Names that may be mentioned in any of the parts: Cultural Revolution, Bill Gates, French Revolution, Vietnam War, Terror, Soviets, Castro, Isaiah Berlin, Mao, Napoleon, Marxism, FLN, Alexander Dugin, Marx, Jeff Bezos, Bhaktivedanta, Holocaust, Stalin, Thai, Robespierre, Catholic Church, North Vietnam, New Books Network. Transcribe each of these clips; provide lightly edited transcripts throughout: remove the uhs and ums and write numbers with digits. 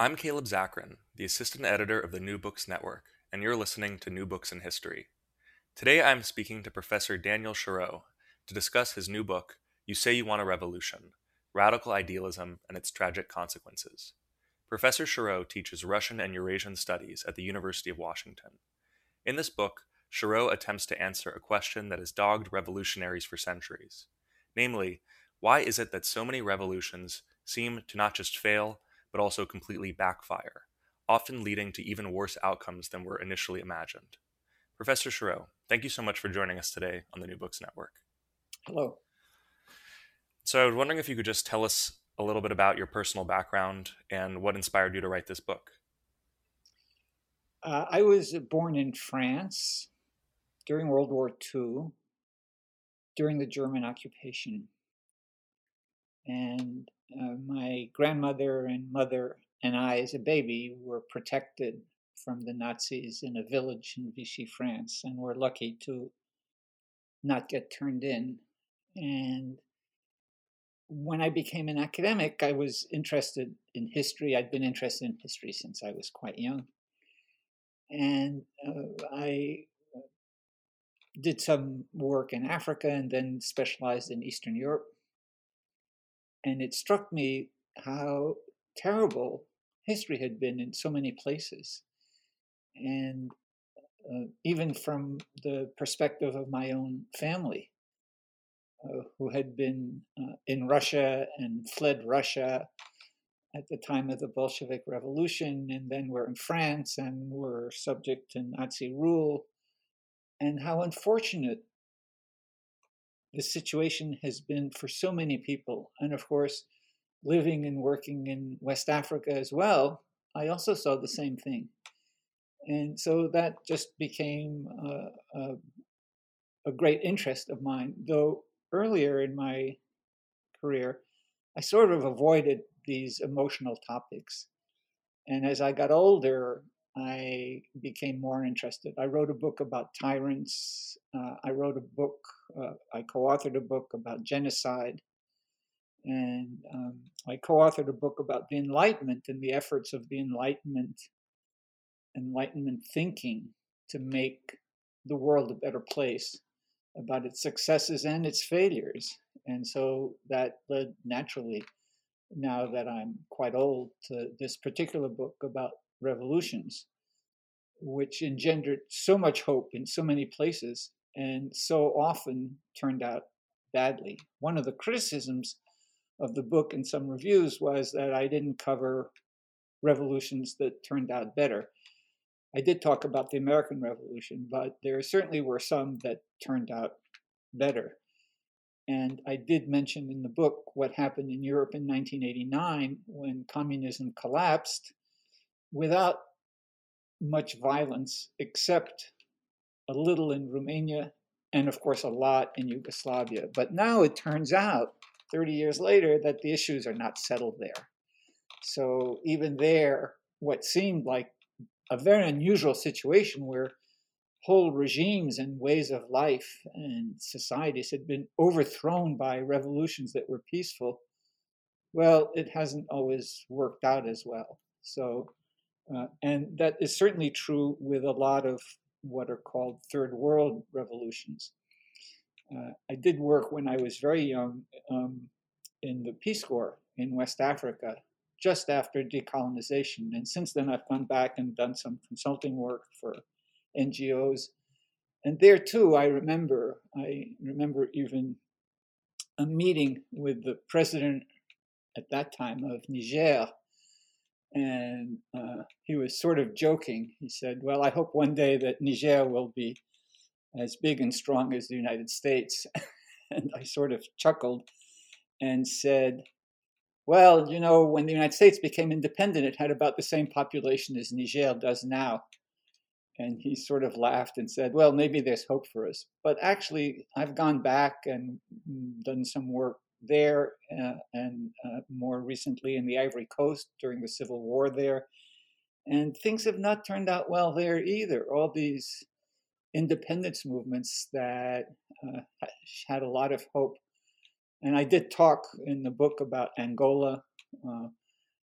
I'm Caleb Zakrin, the assistant editor of the New Books Network, and you're listening to New Books in History. Today I'm speaking to Professor Daniel Chirot to discuss his new book, You Say You Want a Revolution, Radical Idealism and Its Tragic Consequences. Professor Chirot teaches Russian and Eurasian Studies at the University of Washington. In this book, Chirot attempts to answer a question that has dogged revolutionaries for centuries. Namely, why is it that so many revolutions seem to not just fail, but also completely backfire, often leading to even worse outcomes than were initially imagined. Professor Chirot, thank you so much for joining us today on the New Books Network. Hello. So I was wondering if you could just tell us a little bit about your personal background and what inspired you to write this book. I was born in France during World War II, during the German occupation. And my grandmother and mother and I, as a baby, were protected from the Nazis in a village in Vichy, France, and were lucky to not get turned in. And when I became an academic, I was interested in history. I'd been interested in history since I was quite young. And I did some work in Africa and then specialized in Eastern Europe. And it struck me how terrible history had been in so many places. And even from the perspective of my own family, who had been in Russia and fled Russia at the time of the Bolshevik Revolution, and then were in France and were subject to Nazi rule, and how unfortunate the situation has been for so many people. And of course, living and working in West Africa as well, I also saw the same thing. And so that just became a great interest of mine, though earlier in my career, I sort of avoided these emotional topics. And as I got older, I became more interested. I wrote a book about tyrants. I wrote a book, I co-authored a book about genocide. And I co-authored a book about the Enlightenment and the efforts of the Enlightenment thinking to make the world a better place, about its successes and its failures. And so that led naturally, now that I'm quite old, to this particular book about revolutions, which engendered so much hope in so many places and so often turned out badly. One of the criticisms of the book in some reviews was that I didn't cover revolutions that turned out better. I did talk about the American Revolution, but there certainly were some that turned out better. And I did mention in the book what happened in Europe in 1989 when communism collapsed, without much violence, except a little in Romania and, of course, a lot in Yugoslavia. But now it turns out, 30 years later, that the issues are not settled there. So even there, what seemed like a very unusual situation where whole regimes and ways of life and societies had been overthrown by revolutions that were peaceful, well, it hasn't always worked out as well. So. And that is certainly true with a lot of what are called third world revolutions. I did work when I was very young in the Peace Corps in West Africa, just after decolonization. And since then, I've gone back and done some consulting work for NGOs. And there, too, I remember even a meeting with the president at that time of Niger. And he was sort of joking. He said, well, I hope one day that Niger will be as big and strong as the United States. And I sort of chuckled and said, well, you know, when the United States became independent, it had about the same population as Niger does now. And he sort of laughed and said, well, maybe there's hope for us. But actually, I've gone back and done some work there and more recently in the Ivory Coast during the Civil War there. And things have not turned out well there either. All these independence movements that had a lot of hope. And I did talk in the book about Angola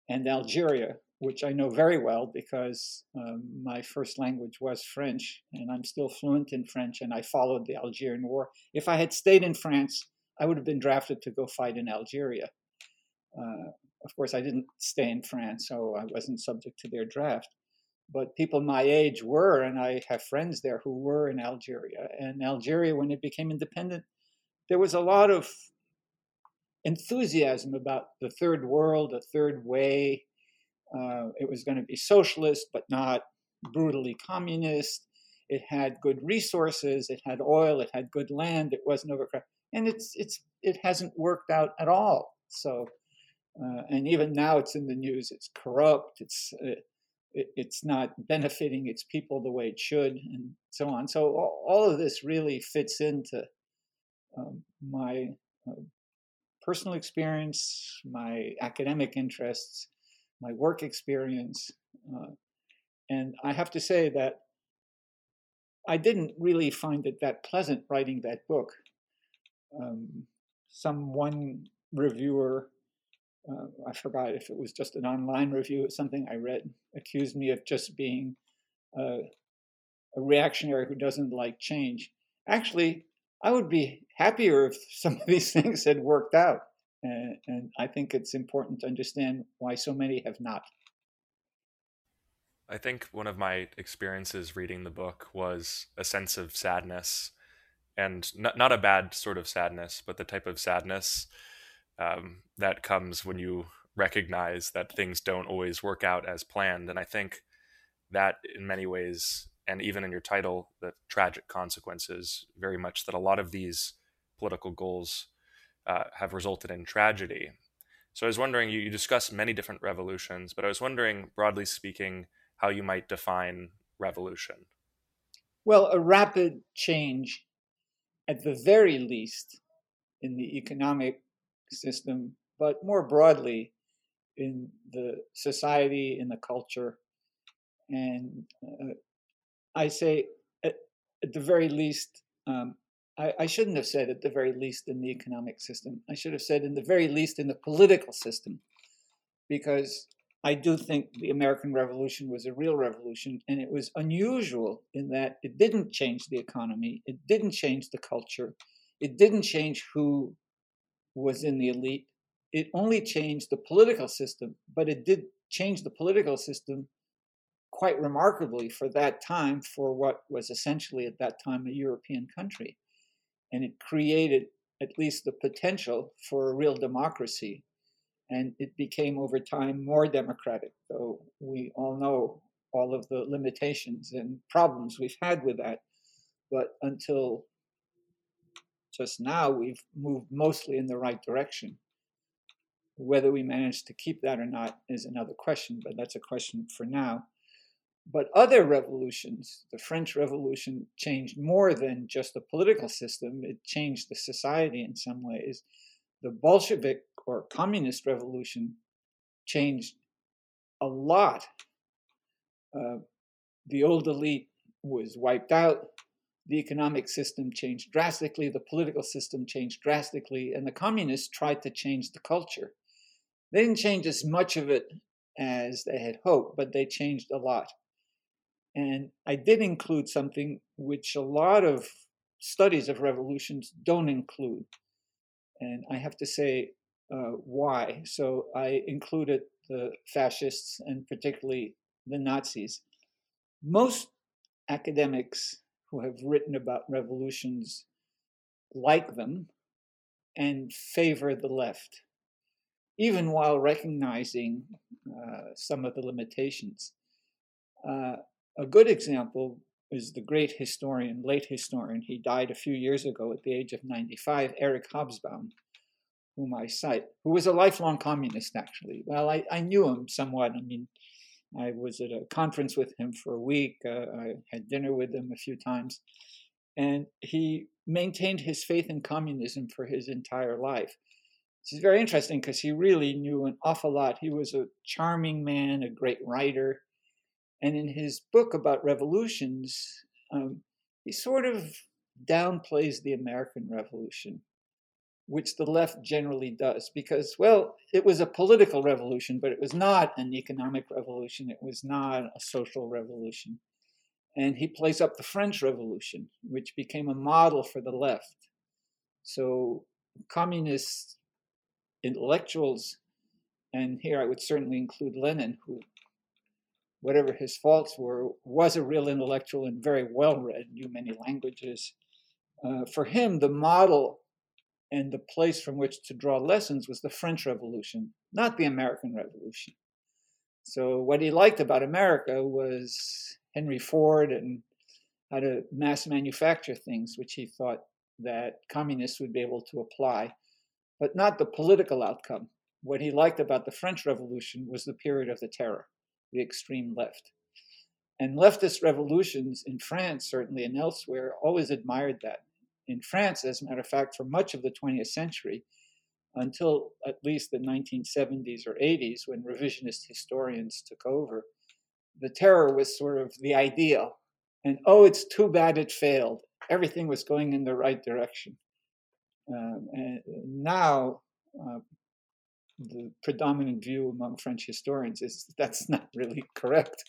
and Algeria, which I know very well because my first language was French, and I'm still fluent in French, and I followed the Algerian War. If I had stayed in France, I would have been drafted to go fight in Algeria. Of course, I didn't stay in France, so I wasn't subject to their draft. But people my age were, and I have friends there who were in Algeria. And Algeria, when it became independent, there was a lot of enthusiasm about the third world, a third way. It was going to be socialist, but not brutally communist. It had good resources. It had oil. It had good land. It wasn't overcrowded. And it hasn't worked out at all. So, and even now it's in the news. It's corrupt. It's not benefiting its people the way it should, and so on. So all of this really fits into my personal experience, my academic interests, my work experience. And I have to say that I didn't really find it that pleasant writing that book. One reviewer, I forgot if it was just an online review or something I read, accused me of just being a reactionary who doesn't like change. Actually, I would be happier if some of these things had worked out. And I think it's important to understand why so many have not. I think one of my experiences reading the book was a sense of sadness, and not a bad sort of sadness, but the type of sadness that comes when you recognize that things don't always work out as planned. And I think that in many ways, and even in your title, the tragic consequences, very much that a lot of these political goals have resulted in tragedy. So I was wondering, you discussed many different revolutions, but I was wondering, broadly speaking, how you might define revolution. Well, a rapid change, at the very least, in the economic system, but more broadly in the society, in the culture. And I say, at the very least, I shouldn't have said at the very least in the economic system. I should have said in the very least in the political system, because I do think the American Revolution was a real revolution, and it was unusual in that it didn't change the economy, it didn't change the culture, it didn't change who was in the elite. It only changed the political system, but it did change the political system quite remarkably for that time, for what was essentially at that time a European country. And it created at least the potential for a real democracy. And it became over time more democratic, though we all know all of the limitations and problems we've had with that. But until just now, we've moved mostly in the right direction. Whether we manage to keep that or not is another question, but that's a question for now. But other revolutions, the French Revolution, changed more than just the political system. It changed the society in some ways. The Bolshevik or Communist Revolution changed a lot. The old elite was wiped out. The economic system changed drastically. The political system changed drastically. And the communists tried to change the culture. They didn't change as much of it as they had hoped, but they changed a lot. And I did include something which a lot of studies of revolutions don't include. And I have to say why. So I included the fascists and particularly the Nazis. Most academics who have written about revolutions like them and favor the left, even while recognizing some of the limitations. A good example is the great historian, late historian, he died a few years ago at the age of 95, Eric Hobsbawm, whom I cite, who was a lifelong communist, actually. Well, I knew him somewhat. I mean, I was at a conference with him for a week. I had dinner with him a few times. And he maintained his faith in communism for his entire life. This is very interesting because he really knew an awful lot. He was a charming man, a great writer. And in his book about revolutions, he sort of downplays the American Revolution, which the left generally does, because, well, it was a political revolution, but it was not an economic revolution. It was not a social revolution. And he plays up the French Revolution, which became a model for the left. So communist intellectuals, and here I would certainly include Lenin, who, whatever his faults were, was a real intellectual and very well-read, knew many languages. For him, the model and the place from which to draw lessons was the French Revolution, not the American Revolution. So what he liked about America was Henry Ford and how to mass manufacture things, which he thought that communists would be able to apply, but not the political outcome. What he liked about the French Revolution was the period of the Terror, the extreme left. And leftist revolutions in France, certainly, and elsewhere, always admired that. In France, as a matter of fact, for much of the 20th century, until at least the 1970s or 80s, when revisionist historians took over, the Terror was sort of the ideal. And, oh, it's too bad it failed. Everything was going in the right direction. And now, the predominant view among French historians is that's not really correct,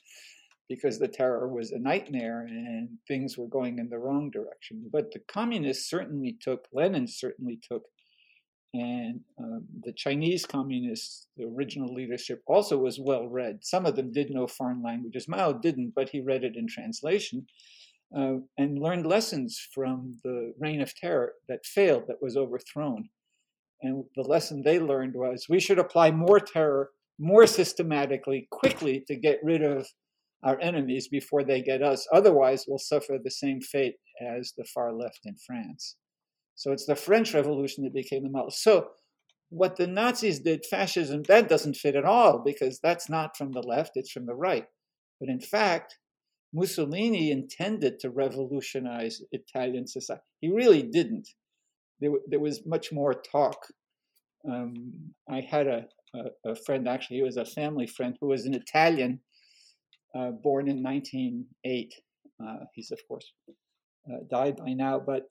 because the Terror was a nightmare and things were going in the wrong direction. But the communists certainly took, Lenin certainly took, and the Chinese communists, the original leadership, also was well read. Some of them did know foreign languages. Mao didn't, but he read it in translation and learned lessons from the reign of terror that failed, that was overthrown. And the lesson they learned was we should apply more terror, more systematically, quickly to get rid of our enemies before they get us. Otherwise, we'll suffer the same fate as the far left in France. So it's the French Revolution that became the model. So what the Nazis did, fascism, that doesn't fit at all, because that's not from the left, it's from the right. But in fact, Mussolini intended to revolutionize Italian society. He really didn't. There was much more talk. I had a friend, actually, he was a family friend who was an Italian, born in 1908. He's, of course, died by now. But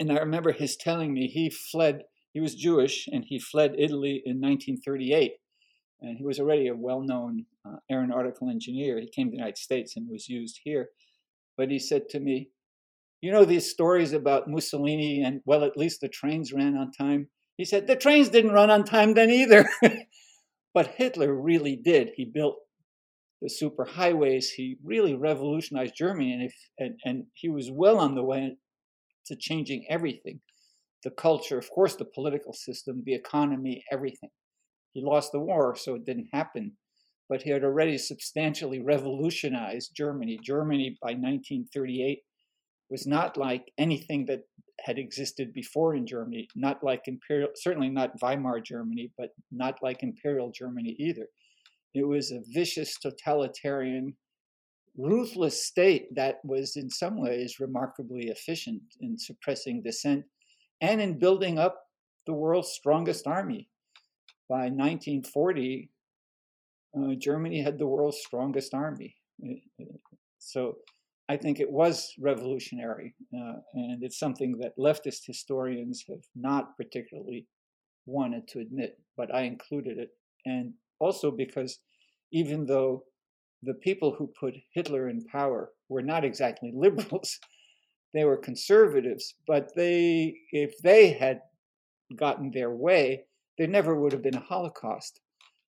and I remember his telling me he fled. He was Jewish, and he fled Italy in 1938. And he was already a well-known aeronautical engineer. He came to the United States and was used here. But he said to me, you know these stories about Mussolini and, well, at least the trains ran on time. He said, the trains didn't run on time then either. But Hitler really did. He built the superhighways. He really revolutionized Germany. And he was well on the way to changing everything. The culture, of course, the political system, the economy, everything. He lost the war, so it didn't happen. But he had already substantially revolutionized Germany. Germany, by 1938, was not like anything that had existed before in Germany, not like imperial, certainly not Weimar Germany, but not like imperial Germany either. It was a vicious, totalitarian, ruthless state that was in some ways remarkably efficient in suppressing dissent and in building up the world's strongest army. By 1940, Germany had the world's strongest army. So I think it was revolutionary, and it's something that leftist historians have not particularly wanted to admit, but I included it. And also because even though the people who put Hitler in power were not exactly liberals, they were conservatives, but they, if they had gotten their way, there never would have been a Holocaust.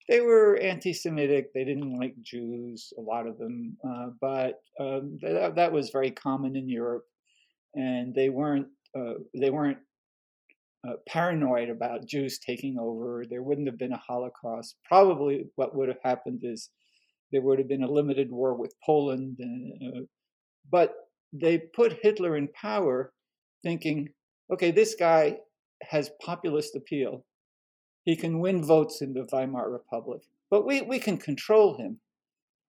They were anti-Semitic. They didn't like Jews, a lot of them, but that was very common in Europe, and they weren't paranoid about Jews taking over. There wouldn't have been a Holocaust. Probably what would have happened is there would have been a limited war with Poland, but they put Hitler in power, thinking, okay, this guy has populist appeal. He can win votes in the Weimar Republic, but we can control him.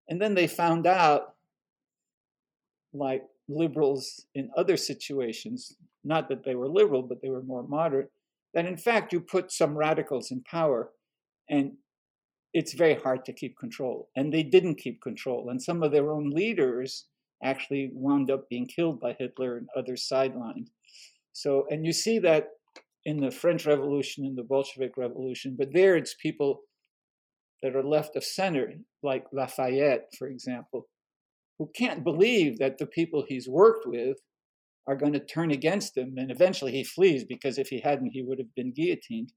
And then they found out, like liberals in other situations, not that they were liberal, but they were more moderate, that in fact you put some radicals in power and it's very hard to keep control. And they didn't keep control. And some of their own leaders actually wound up being killed by Hitler and others sidelined. So, and you see that in the French Revolution and the Bolshevik Revolution, but there it's people that are left of center, like Lafayette, for example, who can't believe that the people he's worked with are going to turn against him. And eventually he flees, because if he hadn't, he would have been guillotined.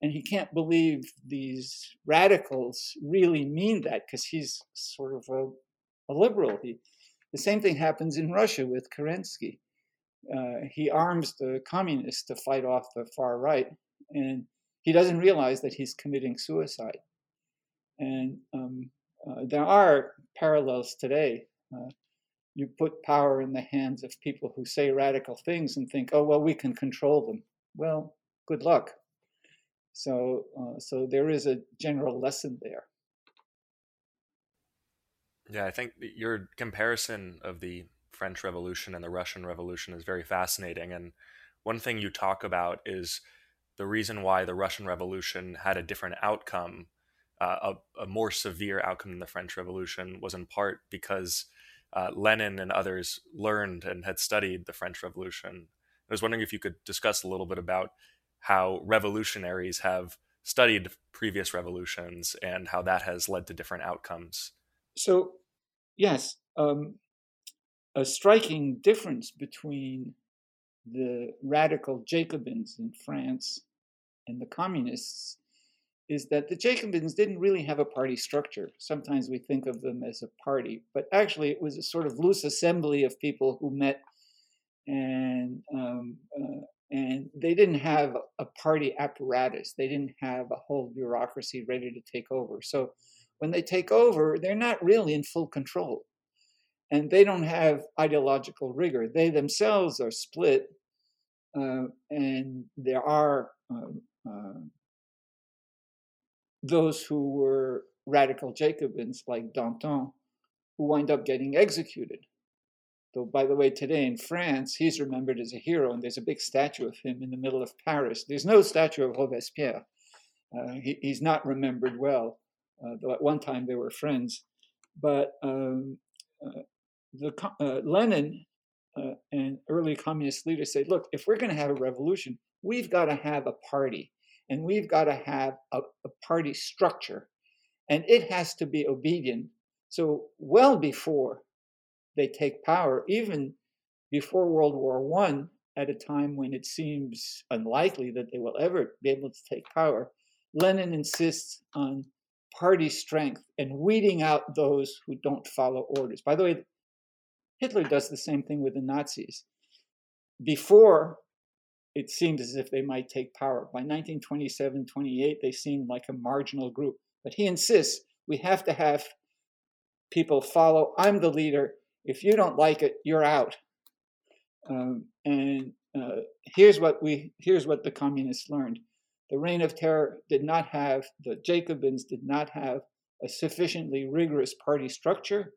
And he can't believe these radicals really mean that, because he's sort of a liberal. The same thing happens in Russia with Kerensky. He arms the communists to fight off the far right, and he doesn't realize that he's committing suicide. And there are parallels today. You put power in the hands of people who say radical things and think, oh, well, we can control them. Well, good luck. So there is a general lesson there. Yeah, I think your comparison of the French Revolution and the Russian Revolution is very fascinating. And one thing you talk about is the reason why the Russian Revolution had a different outcome, a more severe outcome than the French Revolution, was in part because Lenin and others learned and had studied the French Revolution. I was wondering if you could discuss a little bit about how revolutionaries have studied previous revolutions and how that has led to different outcomes. So, yes, a striking difference between the radical Jacobins in France and the communists is that the Jacobins didn't really have a party structure. Sometimes we think of them as a party, but actually it was a sort of loose assembly of people who met, and they didn't have a party apparatus. They didn't have a whole bureaucracy ready to take over. So when they take over, they're not really in full control. And they don't have ideological rigor. They themselves are split, and there are those who were radical Jacobins, like Danton, who wind up getting executed. Though, by the way, today in France, he's remembered as a hero, and there's a big statue of him in the middle of Paris. There's no statue of Robespierre. He's not remembered well, though at one time they were friends. But Lenin and early communist leaders say, look, if we're going to have a revolution, we've got to have a party, and we've got to have a party structure, and it has to be obedient. So well before they take power, even before World War I, at a time when it seems unlikely that they will ever be able to take power, Lenin insists on party strength and weeding out those who don't follow orders. By the way, Hitler does the same thing with the Nazis. Before, it seemed as if they might take power. By 1927, 28, they seemed like a marginal group. But he insists, we have to have people follow. I'm the leader. If you don't like it, you're out. Here's what the communists learned. The Reign of Terror the Jacobins did not have a sufficiently rigorous party structure,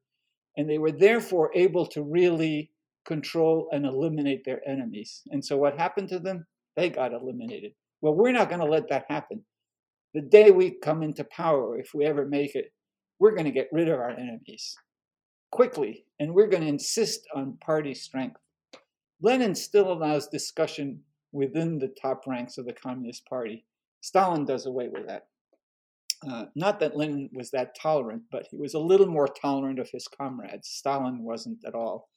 and they were therefore able to really control and eliminate their enemies. And so what happened to them? They got eliminated. Well, we're not going to let that happen. The day we come into power, if we ever make it, we're going to get rid of our enemies quickly, and we're going to insist on party strength. Lenin still allows discussion within the top ranks of the Communist Party. Stalin does away with that. Not that Lenin was that tolerant, but he was a little more tolerant of his comrades. Stalin wasn't at all.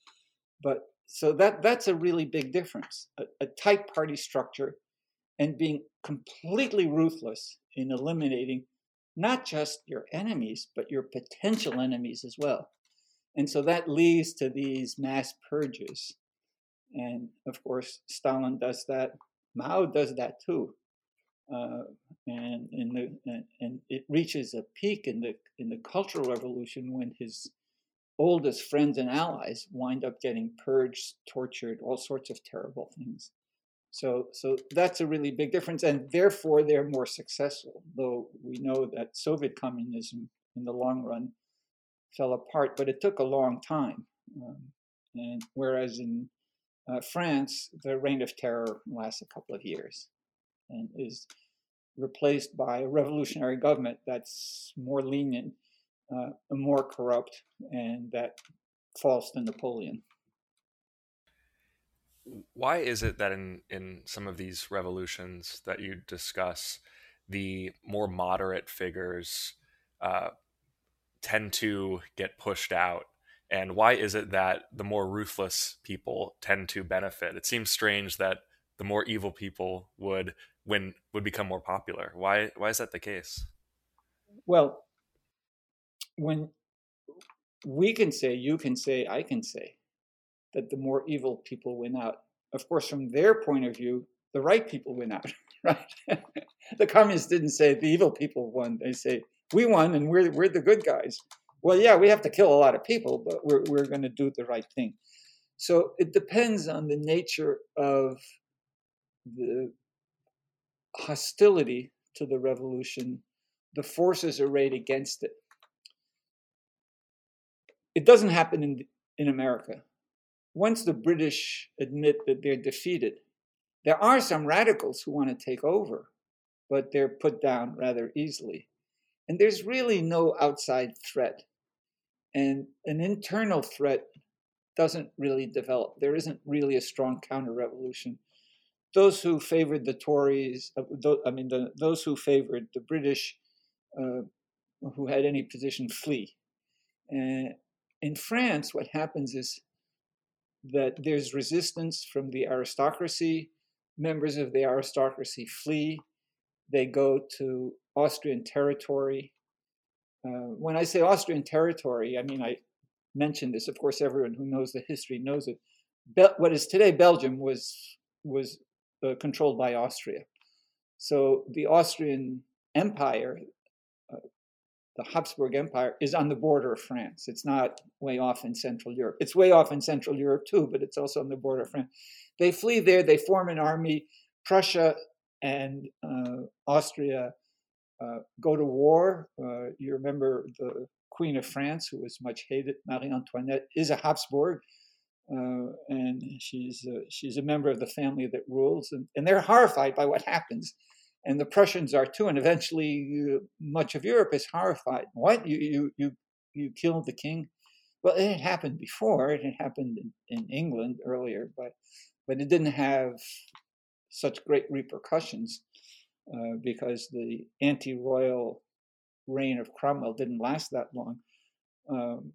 But so that's a really big difference, a tight party structure and being completely ruthless in eliminating not just your enemies, but your potential enemies as well. And so that leads to these mass purges. And of course, Stalin does that. Mao does that too, and it reaches a peak in the Cultural Revolution when his oldest friends and allies wind up getting purged, tortured, all sorts of terrible things. So that's a really big difference, and therefore they're more successful, though we know that Soviet communism in the long run fell apart, but it took a long time. And whereas in France, the reign of terror lasts a couple of years and is replaced by a revolutionary government that's more lenient, more corrupt, and that falls to Napoleon. Why is it that in some of these revolutions that you discuss, the more moderate figures tend to get pushed out? And why is it that the more ruthless people tend to benefit? It seems strange that the more evil people would become more popular. Why is that the case? Well, when we can say, you can say, I can say, that the more evil people win out. Of course, from their point of view, the right people win out, right? The communists didn't say the evil people won. They say, we won and we're the good guys. Well, yeah, we have to kill a lot of people, but we're going to do the right thing. So it depends on the nature of the hostility to the revolution, the forces arrayed against it. It doesn't happen in America. Once the British admit that they're defeated, there are some radicals who want to take over, but they're put down rather easily. And there's really no outside threat. And an internal threat doesn't really develop. There isn't really a strong counter-revolution. Those who favored the Tories, those who favored the British, who had any position, flee. And in France, what happens is that there's resistance from the aristocracy. Members of the aristocracy flee. They go to Austrian territory. When I say Austrian territory, I mean, I mentioned this, of course, everyone who knows the history knows it. What is today Belgium was controlled by Austria. So the Austrian Empire, the Habsburg Empire, is on the border of France. It's not way off in Central Europe. It's way off in Central Europe too, but it's also on the border of France. They flee there, they form an army. Prussia and Austria go to war. You remember the Queen of France, who was much hated, Marie Antoinette, is a Habsburg, and she's a member of the family that rules, and they're horrified by what happens. And the Prussians are too, and eventually much of Europe is horrified. What? You killed the king? Well, it had happened before. It had happened in England earlier, but it didn't have such great repercussions because the anti-royal reign of Cromwell didn't last that long.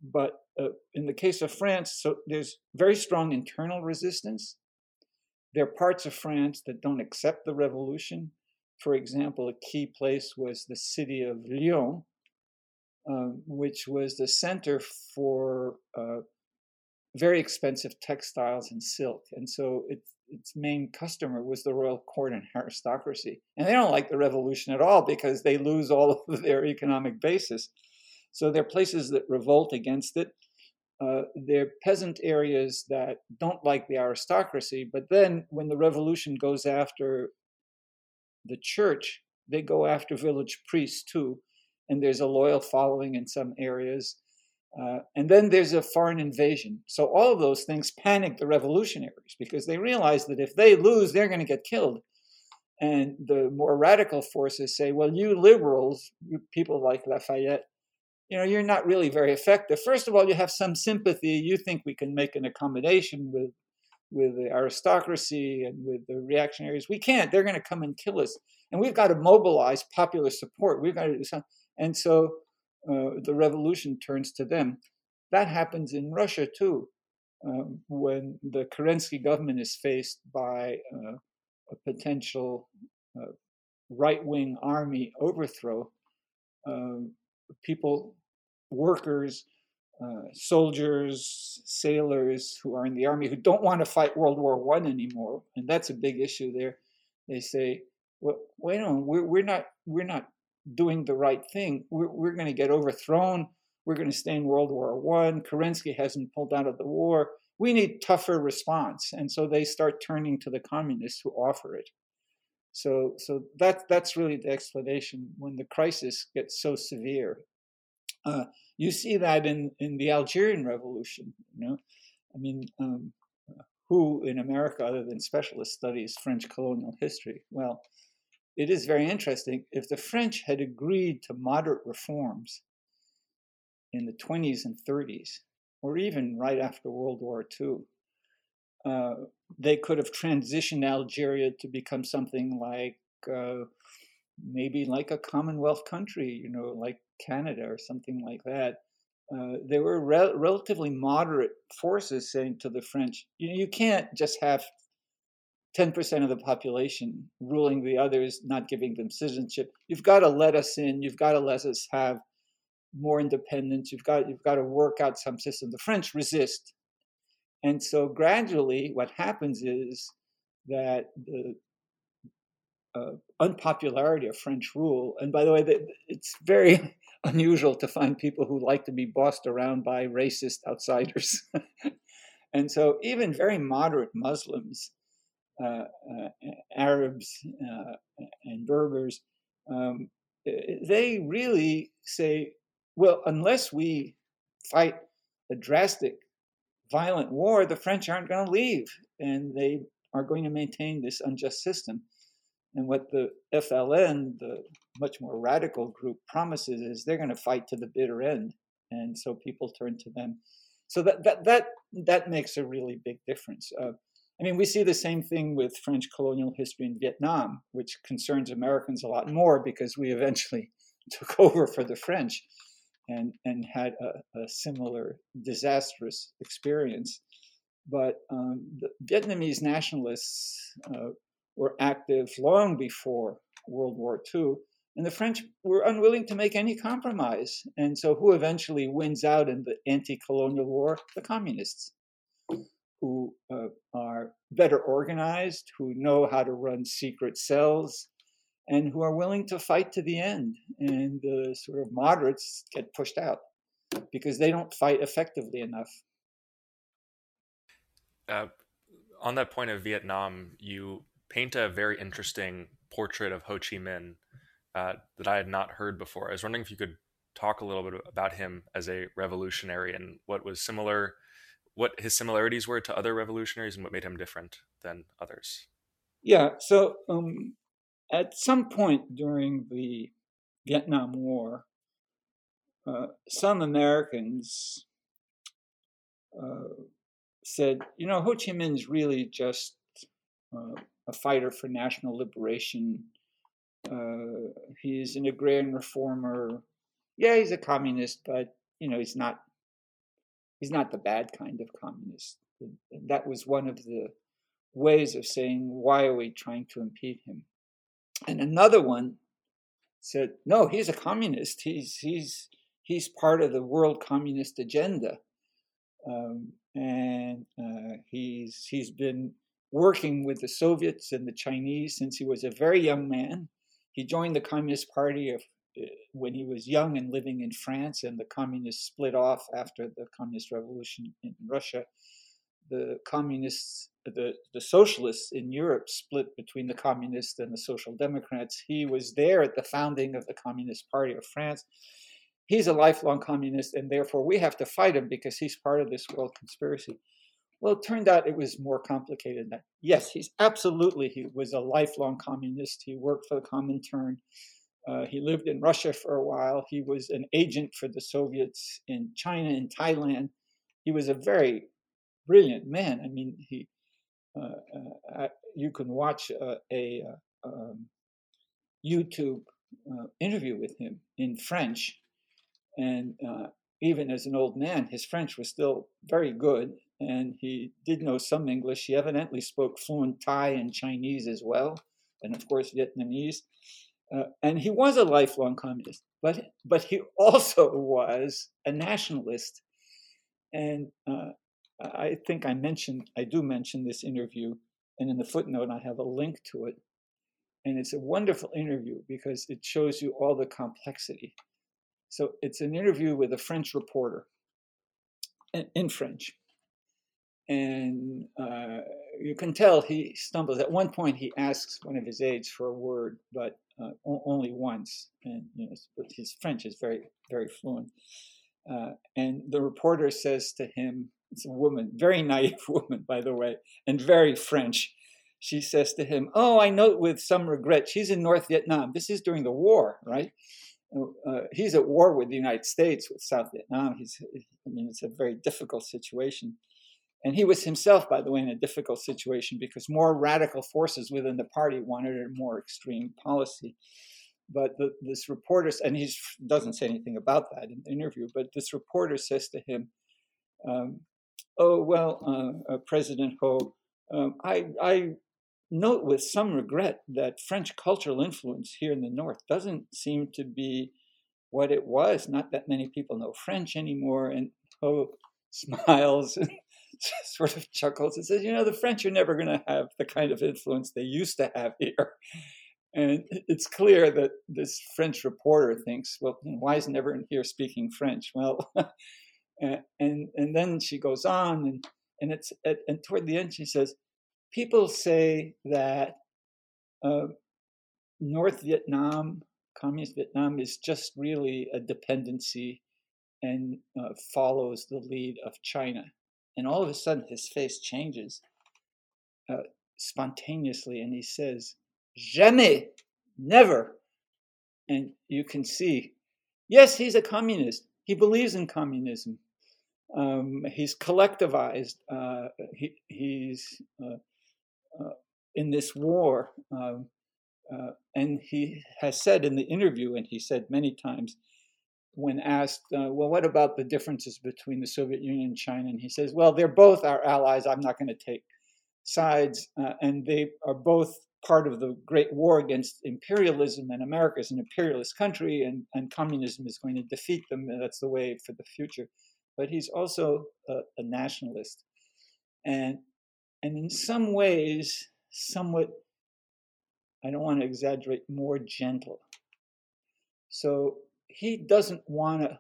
But in the case of France, so there's very strong internal resistance. There are parts of France that don't accept the revolution. For example, a key place was the city of Lyon, which was the center for very expensive textiles and silk. And so its main customer was the royal court and aristocracy. And they don't like the revolution at all because they lose all of their economic basis. So there are places that revolt against it. There are peasant areas that don't like the aristocracy. But then when the revolution goes after the church, they go after village priests too. And there's a loyal following in some areas. And then there's a foreign invasion. So all of those things panic the revolutionaries because they realize that if they lose, they're going to get killed. And the more radical forces say, well, you liberals, you people like Lafayette, you're not really very effective. First of all, you have some sympathy. You think we can make an accommodation with the aristocracy and with the reactionaries. We can't. They're going to come and kill us. And we've got to mobilize popular support. We've got to do something. And so the revolution turns to them. That happens in Russia, too, when the Kerensky government is faced by a potential right-wing army overthrow. People, workers, soldiers, sailors who are in the army who don't want to fight World War I anymore, and that's a big issue there. They say, "Well, wait a minute, we're not doing the right thing. We're going to get overthrown. We're going to stay in World War I. Kerensky hasn't pulled out of the war. we need tougher response. And so they start turning to the communists who offer it. So that's really the explanation when the crisis gets so severe. You see that in the Algerian Revolution, you know, I mean, who in America, other than specialists, studies French colonial history? Well, it is very interesting. If the French had agreed to moderate reforms in the 20s and 30s, or even right after World War II, they could have transitioned Algeria to become something like maybe like a Commonwealth country, you know, like Canada or something like that. There were relatively moderate forces saying to the French, you can't just have 10% of the population ruling the others, not giving them citizenship. You've got to let us in. You've got to let us have more independence. You've got to work out some system. The French resist. And so gradually what happens is that the unpopularity of French rule, and by the way, it's very unusual to find people who like to be bossed around by racist outsiders. And so even very moderate Muslims, Arabs, and Berbers, they really say, well, unless we fight a drastic, violent war, the French aren't going to leave, and they are going to maintain this unjust system. And what the FLN, the much more radical group, promises is they're going to fight to the bitter end, and so people turn to them. So that makes a really big difference. I mean, we see the same thing with French colonial history in Vietnam, which concerns Americans a lot more because we eventually took over for the French and had a similar disastrous experience. But the Vietnamese nationalists were active long before World War II, and the French were unwilling to make any compromise. And so who eventually wins out in the anti-colonial war? The communists, who are better organized, who know how to run secret cells, and who are willing to fight to the end. And the sort of moderates get pushed out because they don't fight effectively enough. On that point of Vietnam, you paint a very interesting portrait of Ho Chi Minh that I had not heard before. I was wondering if you could talk a little bit about him as a revolutionary and what his similarities were to other revolutionaries and what made him different than others. Yeah, so at some point during the Vietnam War, some Americans said, you know, Ho Chi Minh's really just a fighter for national liberation. He's an agrarian reformer. Yeah, he's a communist, but, you know, he's not the bad kind of communist. And that was one of the ways of saying, why are we trying to impede him? And another one said, no, he's a communist. He's part of the world communist agenda. He's been working with the Soviets and the Chinese since he was a very young man. He joined the Communist Party when he was young and living in France, and the communists split off after the Communist Revolution in Russia. The socialists in Europe split between the communists and the social democrats. He was there at the founding of the Communist Party of France. He's a lifelong communist, and therefore we have to fight him because he's part of this world conspiracy. Well, it turned out it was more complicated than that. Yes, he was a lifelong communist. He worked for the Comintern. He lived in Russia for a while. He was an agent for the Soviets in China and Thailand. He was a very brilliant man. I mean, you can watch a YouTube interview with him in French. And even as an old man, his French was still very good. And he did know some English. He evidently spoke fluent Thai and Chinese as well. And of course, Vietnamese. And he was a lifelong communist, but he also was a nationalist. And I think I do mention this interview, and in the footnote I have a link to it. And it's a wonderful interview because it shows you all the complexity. So it's an interview with a French reporter in French. And you can tell he stumbles. At one point, he asks one of his aides for a word, but only once. And you know, his French is very, very fluent. And the reporter says to him, it's a woman, very naive woman, by the way, and very French. She says to him, "Oh, I note with some regret, she's in North Vietnam." This is during the war, right? He's at war with the United States, with South Vietnam. It's a very difficult situation. And he was himself, by the way, in a difficult situation because more radical forces within the party wanted a more extreme policy. But this reporter, and he doesn't say anything about that in the interview, but this reporter says to him, President Ho, I note with some regret that French cultural influence here in the North doesn't seem to be what it was. Not that many people know French anymore. And Ho smiles and sort of chuckles and says, the French are never going to have the kind of influence they used to have here. And it's clear that this French reporter thinks, well, why isn't everyone here speaking French? Well, and then she goes on, and toward the end she says, people say that North Vietnam, Communist Vietnam, is just really a dependency and follows the lead of China. And all of a sudden his face changes spontaneously, and he says, "Jamais, never." And you can see, yes, he's a communist. He believes in communism. He's collectivized. He's in this war. And he has said in the interview, and he said many times when asked, well, what about the differences between the Soviet Union and China? And he says, well, they're both our allies. I'm not going to take sides. And they are both part of the great war against imperialism, and America is an imperialist country, and communism is going to defeat them, and that's the way for the future. But he's also a nationalist. And in some ways, somewhat, I don't want to exaggerate, more gentle. So he doesn't want to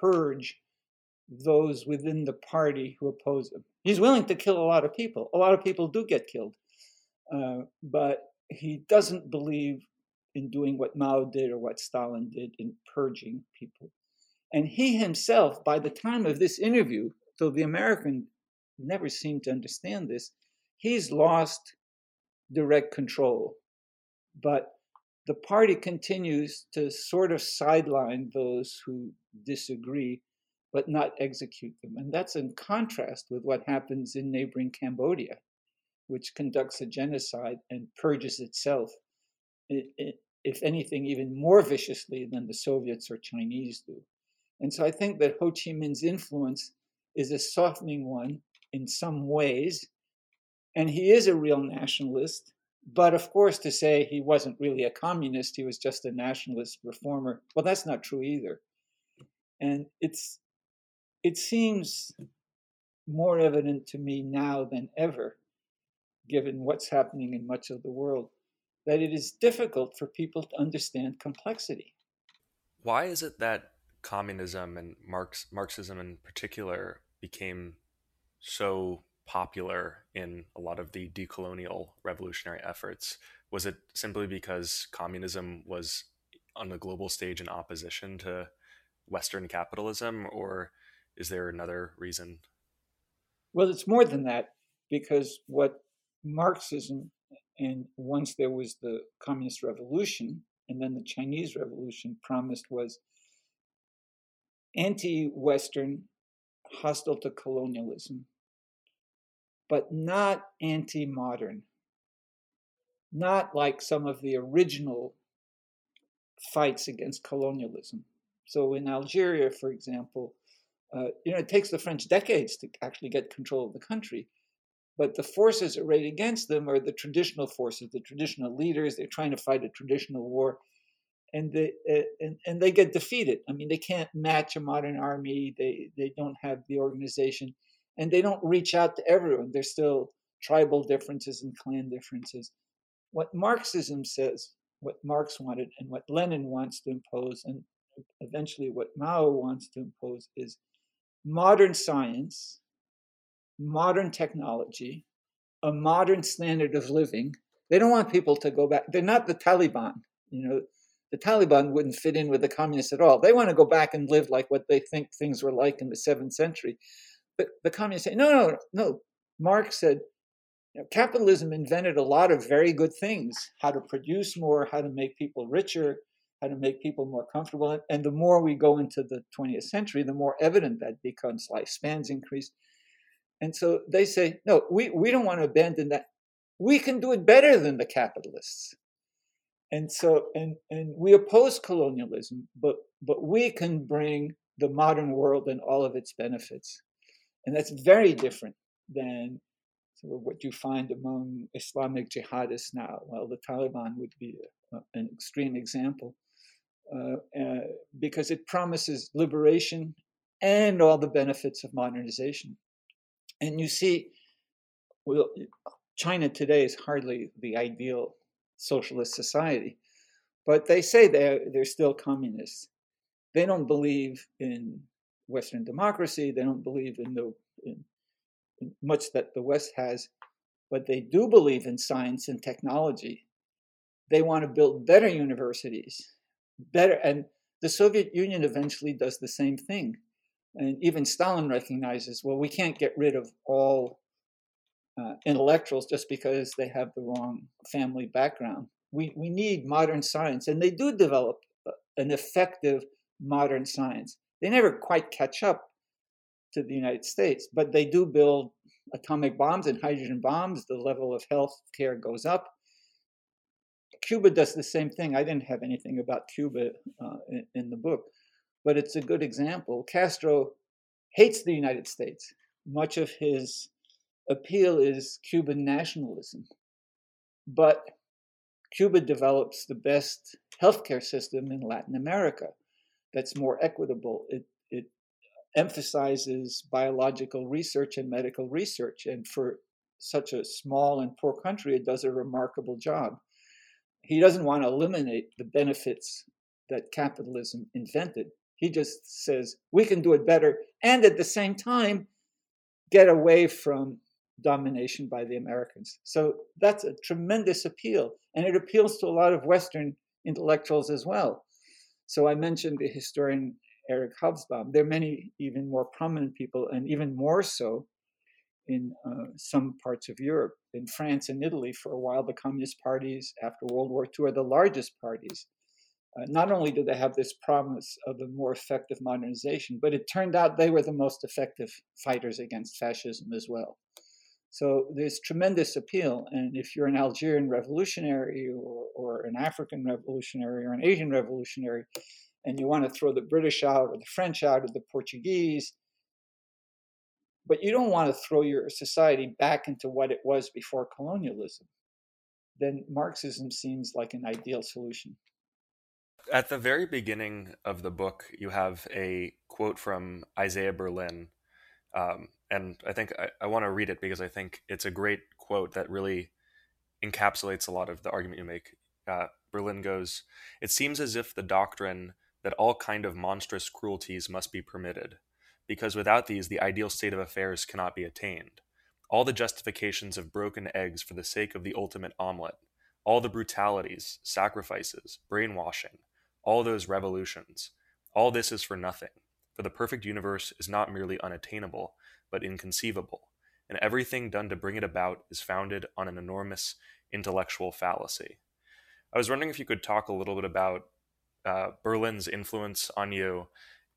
purge those within the party who oppose him. He's willing to kill a lot of people. A lot of people do get killed. But he doesn't believe in doing what Mao did or what Stalin did in purging people. And he himself, by the time of this interview, though the American never seemed to understand this, he's lost direct control. But the party continues to sort of sideline those who disagree, but not execute them. And that's in contrast with what happens in neighboring Cambodia, which conducts a genocide and purges itself, if anything, even more viciously than the Soviets or Chinese do. And so I think that Ho Chi Minh's influence is a softening one in some ways. And he is a real nationalist. But of course, to say he wasn't really a communist, he was just a nationalist reformer, well, that's not true either. And it seems more evident to me now than ever, given what's happening in much of the world, that it is difficult for people to understand complexity. Why is it that communism and Marxism in particular became so popular in a lot of the decolonial revolutionary efforts? Was it simply because communism was on the global stage in opposition to Western capitalism, or is there another reason? Well, it's more than that, because what Marxism, and once there was the Communist Revolution and then the Chinese Revolution, promised was anti-Western, hostile to colonialism, but not anti-modern, not like some of the original fights against colonialism. So in Algeria, for example, it takes the French decades to actually get control of the country. But the forces arrayed against them are the traditional forces, the traditional leaders. They're trying to fight a traditional war, and they get defeated. I mean, they can't match a modern army. They don't have the organization, and they don't reach out to everyone. There's still tribal differences and clan differences. What Marxism says, what Marx wanted, and what Lenin wants to impose, and eventually what Mao wants to impose, is modern science, modern technology, a modern standard of living. They don't want people to go back. They're not the Taliban. You know, the Taliban wouldn't fit in with the communists at all. They want to go back and live like what they think things were like in the 7th century. But the communists say, no. Marx said, you know, capitalism invented a lot of very good things, how to produce more, how to make people richer, how to make people more comfortable. And the more we go into the 20th century, the more evident that becomes. Lifespans increase. And so they say, no, we don't want to abandon that. We can do it better than the capitalists. And so, and we oppose colonialism, but we can bring the modern world and all of its benefits. And that's very different than sort of what you find among Islamic jihadists now. Well, the Taliban would be an extreme example because it promises liberation and all the benefits of modernization. And you see, well, China today is hardly the ideal socialist society, but they say they're still communists. They don't believe in Western democracy. They don't believe in much that the West has, but they do believe in science and technology. They want to build better universities, better, and the Soviet Union eventually does the same thing. And even Stalin recognizes, well, we can't get rid of all intellectuals just because they have the wrong family background. We need modern science, and they do develop an effective modern science. They never quite catch up to the United States, but they do build atomic bombs and hydrogen bombs. The level of health care goes up. Cuba does the same thing. I didn't have anything about Cuba in the book, but it's a good example. Castro hates the United States. Much of his appeal is Cuban nationalism, but Cuba develops the best healthcare system in Latin America that's more equitable. It emphasizes biological research and medical research, and for such a small and poor country, it does a remarkable job. He doesn't want to eliminate the benefits that capitalism invented. He just says, we can do it better, and at the same time, get away from domination by the Americans. So that's a tremendous appeal, and it appeals to a lot of Western intellectuals as well. So I mentioned the historian Eric Hobsbawm. There are many even more prominent people, and even more so in some parts of Europe. In France and Italy, for a while, the communist parties after World War II are the largest parties. Not only did they have this promise of a more effective modernization, but it turned out they were the most effective fighters against fascism as well. So there's tremendous appeal. And if you're an Algerian revolutionary or an African revolutionary or an Asian revolutionary, and you want to throw the British out or the French out or the Portuguese, but you don't want to throw your society back into what it was before colonialism, then Marxism seems like an ideal solution. At the very beginning of the book, you have a quote from Isaiah Berlin. And I think I want to read it because I think it's a great quote that really encapsulates a lot of the argument you make. Berlin goes, "It seems as if the doctrine that all kind of monstrous cruelties must be permitted, because without these, the ideal state of affairs cannot be attained. All the justifications of broken eggs for the sake of the ultimate omelet, all the brutalities, sacrifices, brainwashing, all those revolutions, all this is for nothing, for the perfect universe is not merely unattainable, but inconceivable, and everything done to bring it about is founded on an enormous intellectual fallacy." I was wondering if you could talk a little bit about Berlin's influence on you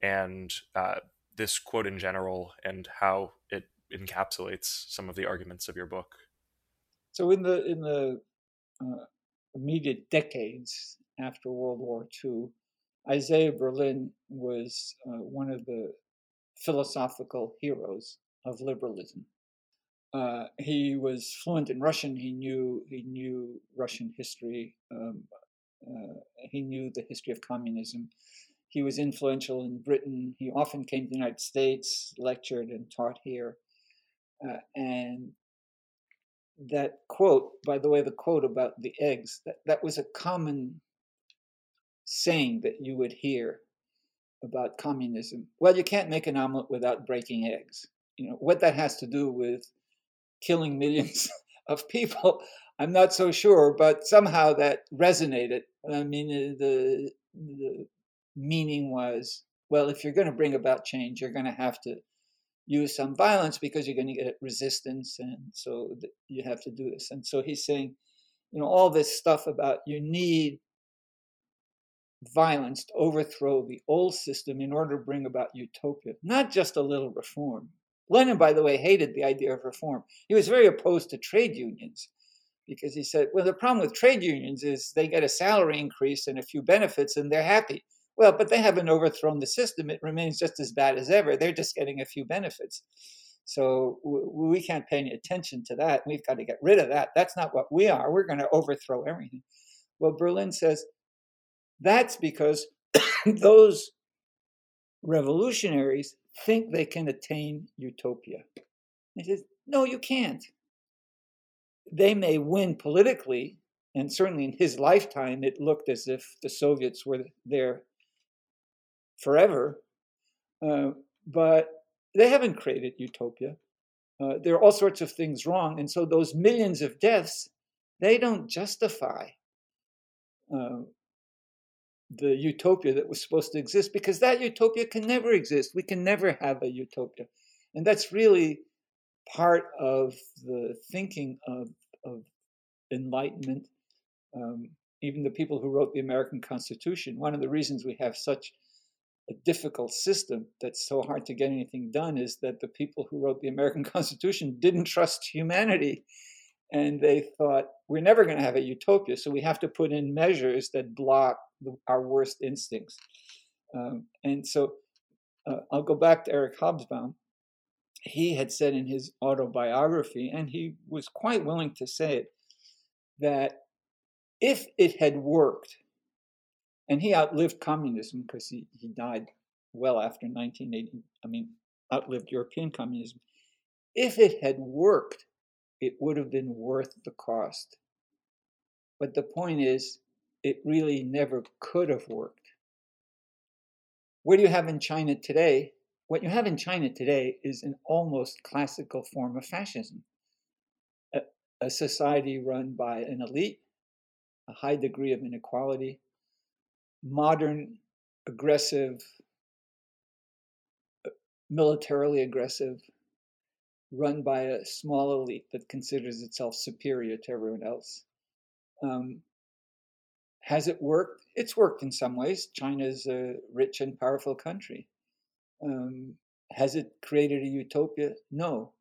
and this quote in general and how it encapsulates some of the arguments of your book. So in the immediate decades after World War II, Isaiah Berlin was one of the philosophical heroes of liberalism. He was fluent in Russian. He knew Russian history. He knew the history of communism. He was influential in Britain. He often came to the United States, lectured and taught here. And that quote, by the way, the quote about the eggs, that was a common saying that you would hear about communism. Well, you can't make an omelet without breaking eggs. What that has to do with killing millions of people, I'm not so sure, but somehow that resonated. I mean, the meaning was, well, if you're going to bring about change, you're going to have to use some violence because you're going to get resistance, and so you have to do this. And so he's saying, all this stuff about you need violence to overthrow the old system in order to bring about utopia, not just a little reform. Lenin, by the way, hated the idea of reform. He was very opposed to trade unions because he said, well, the problem with trade unions is they get a salary increase and a few benefits and they're happy. Well, but they haven't overthrown the system. It remains just as bad as ever. They're just getting a few benefits. So we can't pay any attention to that. We've got to get rid of that. That's not what we are. We're going to overthrow everything. Well, Berlin says, that's because those revolutionaries think they can attain utopia. He says, no, you can't. They may win politically, and certainly in his lifetime, it looked as if the Soviets were there forever, but they haven't created utopia. There are all sorts of things wrong, and so those millions of deaths, they don't justify the utopia that was supposed to exist, because that utopia can never exist. We can never have a utopia. And that's really part of the thinking of Enlightenment. Even the people who wrote the American Constitution, one of the reasons we have such a difficult system that's so hard to get anything done is that the people who wrote the American Constitution didn't trust humanity. And they thought, we're never going to have a utopia, so we have to put in measures that block our worst instincts. And so I'll go back to Eric Hobsbawm. He had said in his autobiography, and he was quite willing to say it, that if it had worked, and he outlived communism because he died well after 1980, outlived European communism. If it had worked, it would have been worth the cost. But the point is, it really never could have worked. What do you have in China today? What you have in China today is an almost classical form of fascism. A society run by an elite, a high degree of inequality, modern, aggressive, militarily aggressive, run by a small elite that considers itself superior to everyone else. Has it worked? It's worked in some ways. China's a rich and powerful country. Has it created a utopia? No.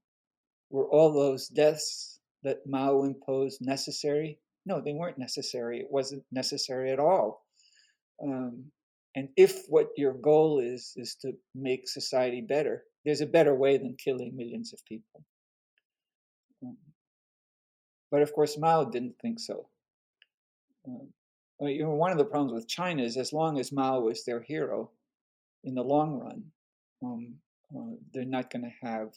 Were all those deaths that Mao imposed necessary? No, they weren't necessary. It wasn't necessary at all. And if what your goal is to make society better, there's a better way than killing millions of people. But of course, Mao didn't think so. One of the problems with China is as long as Mao was their hero, in the long run, they're not going to have,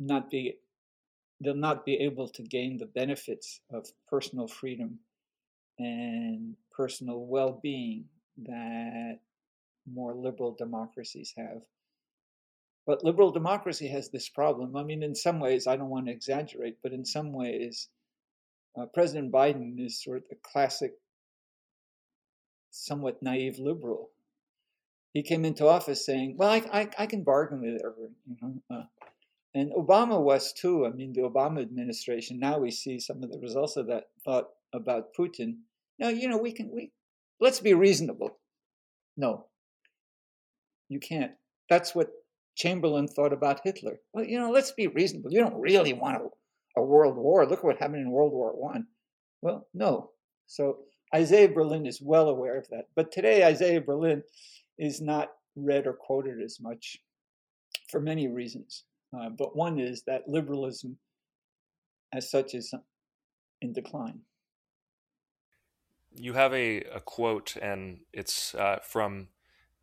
they'll not be able to gain the benefits of personal freedom and personal well-being that more liberal democracies have. But liberal democracy has this problem. In some ways, I don't want to exaggerate, but in some ways, President Biden is sort of a classic, somewhat naive liberal. He came into office saying, well, I can bargain with everyone. And Obama was too. The Obama administration, now we see some of the results of that thought about Putin. Now, let's be reasonable. No. You can't. That's what Chamberlain thought about Hitler. Well, let's be reasonable. You don't really want a world war. Look what happened in World War I. Well, no. So Isaiah Berlin is well aware of that. But today, Isaiah Berlin is not read or quoted as much for many reasons. But one is that liberalism as such is in decline. You have a quote, and it's from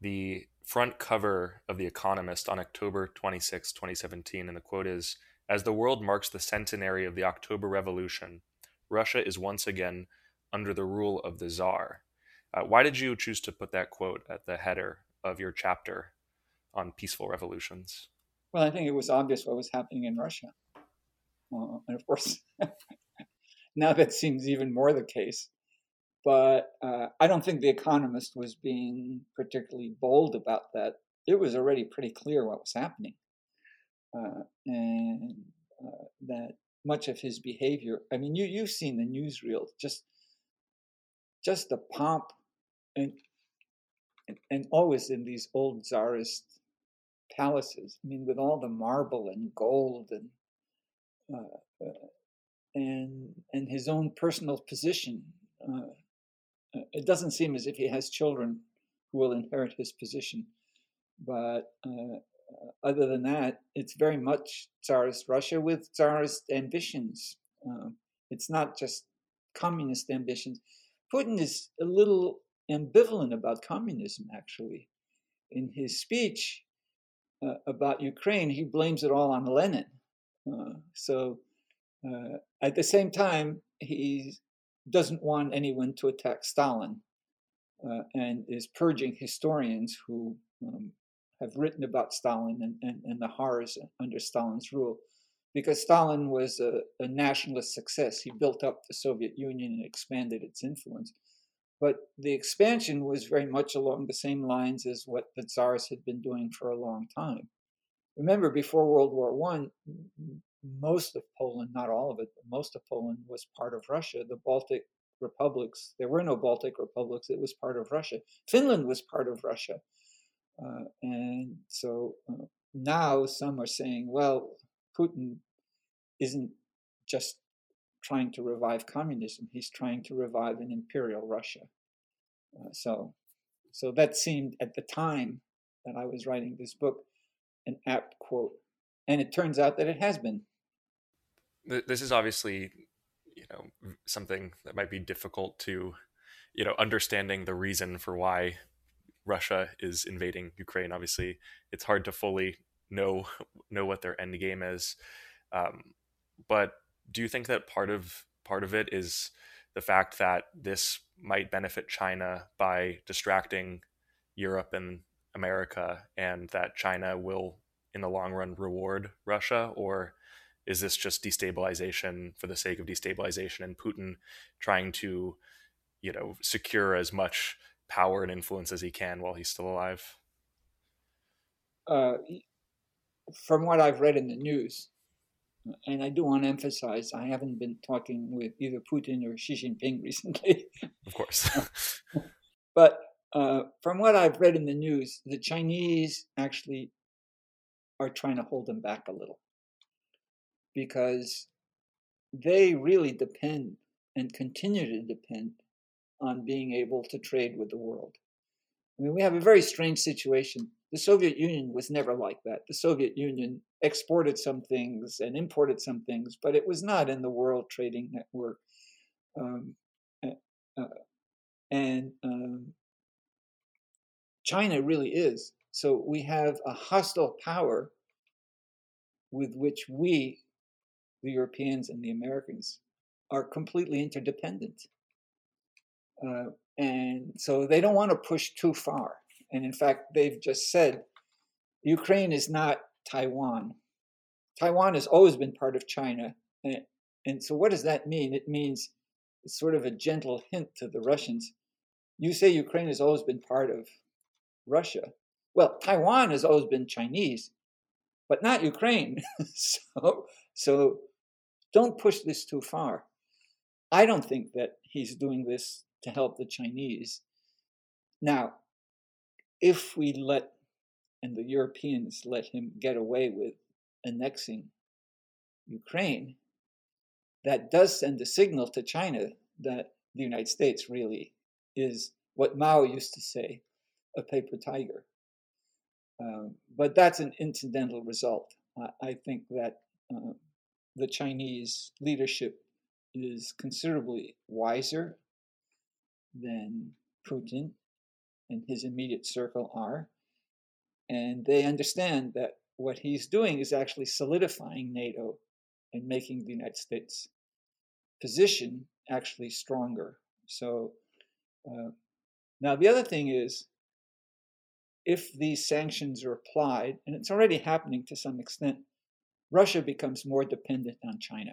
the front cover of The Economist on October 26, 2017, and the quote is, "As the world marks the centenary of the October Revolution, Russia is once again under the rule of the Tsar." Why did you choose to put that quote at the header of your chapter on peaceful revolutions? Well, I think it was obvious what was happening in Russia. And of course, now that seems even more the case. But I don't think The Economist was being particularly bold about that. It was already pretty clear what was happening. And that much of his behavior, I mean, you've seen the newsreel, just the pomp and always in these old czarist palaces, I mean, with all the marble and gold and his own personal position. It doesn't seem as if he has children who will inherit his position, but other than that, it's very much Tsarist Russia with Tsarist ambitions. It's not just communist ambitions. Putin is a little ambivalent about communism, actually. In his speech about Ukraine, he blames it all on Lenin. So at the same time, he doesn't want anyone to attack Stalin and is purging historians who have written about Stalin and the horrors under Stalin's rule, because Stalin was a nationalist success. He built up the Soviet Union and expanded its influence. But the expansion was very much along the same lines as what the Tsars had been doing for a long time. Remember, before World War I, most of Poland, not all of it, but most of Poland was part of Russia. The Baltic republics, there were no Baltic republics, it was part of Russia. Finland was part of Russia. And so now some are saying, well, Putin isn't just trying to revive communism, he's trying to revive an imperial Russia. So that seemed, at the time that I was writing this book, an apt quote. And it turns out that it has been. This is obviously, something that might be difficult to, understanding the reason for why Russia is invading Ukraine. Obviously, it's hard to fully know what their end game is. But do you think that part of it is the fact that this might benefit China by distracting Europe and America, and that China will, in the long run, reward Russia? Or is this just destabilization for the sake of destabilization, and Putin trying to, secure as much power and influence as he can while he's still alive? From what I've read in the news, and I do want to emphasize, I haven't been talking with either Putin or Xi Jinping recently. Of course. But from what I've read in the news, the Chinese actually are trying to hold them back a little, because they really depend and continue to depend on being able to trade with the world. I mean, we have a very strange situation. The Soviet Union was never like that. The Soviet Union exported some things and imported some things, but it was not in the World Trading Network. And China really is. So we have a hostile power with which we, the Europeans and the Americans, are completely interdependent. And so they don't want to push too far. And in fact, they've just said, Ukraine is not Taiwan. Taiwan has always been part of China. And so what does that mean? It means it's sort of a gentle hint to the Russians. You say Ukraine has always been part of Russia. Well, Taiwan has always been Chinese, but not Ukraine. So don't push this too far. I don't think that he's doing this to help the Chinese. Now, if we let, and the Europeans let him get away with annexing Ukraine, that does send a signal to China that the United States really is what Mao used to say, a paper tiger. But that's an incidental result. I think that the Chinese leadership is considerably wiser than Putin and his immediate circle are. And they understand that what he's doing is actually solidifying NATO and making the United States' position actually stronger. So now the other thing is, if these sanctions are applied, and it's already happening to some extent, Russia becomes more dependent on China.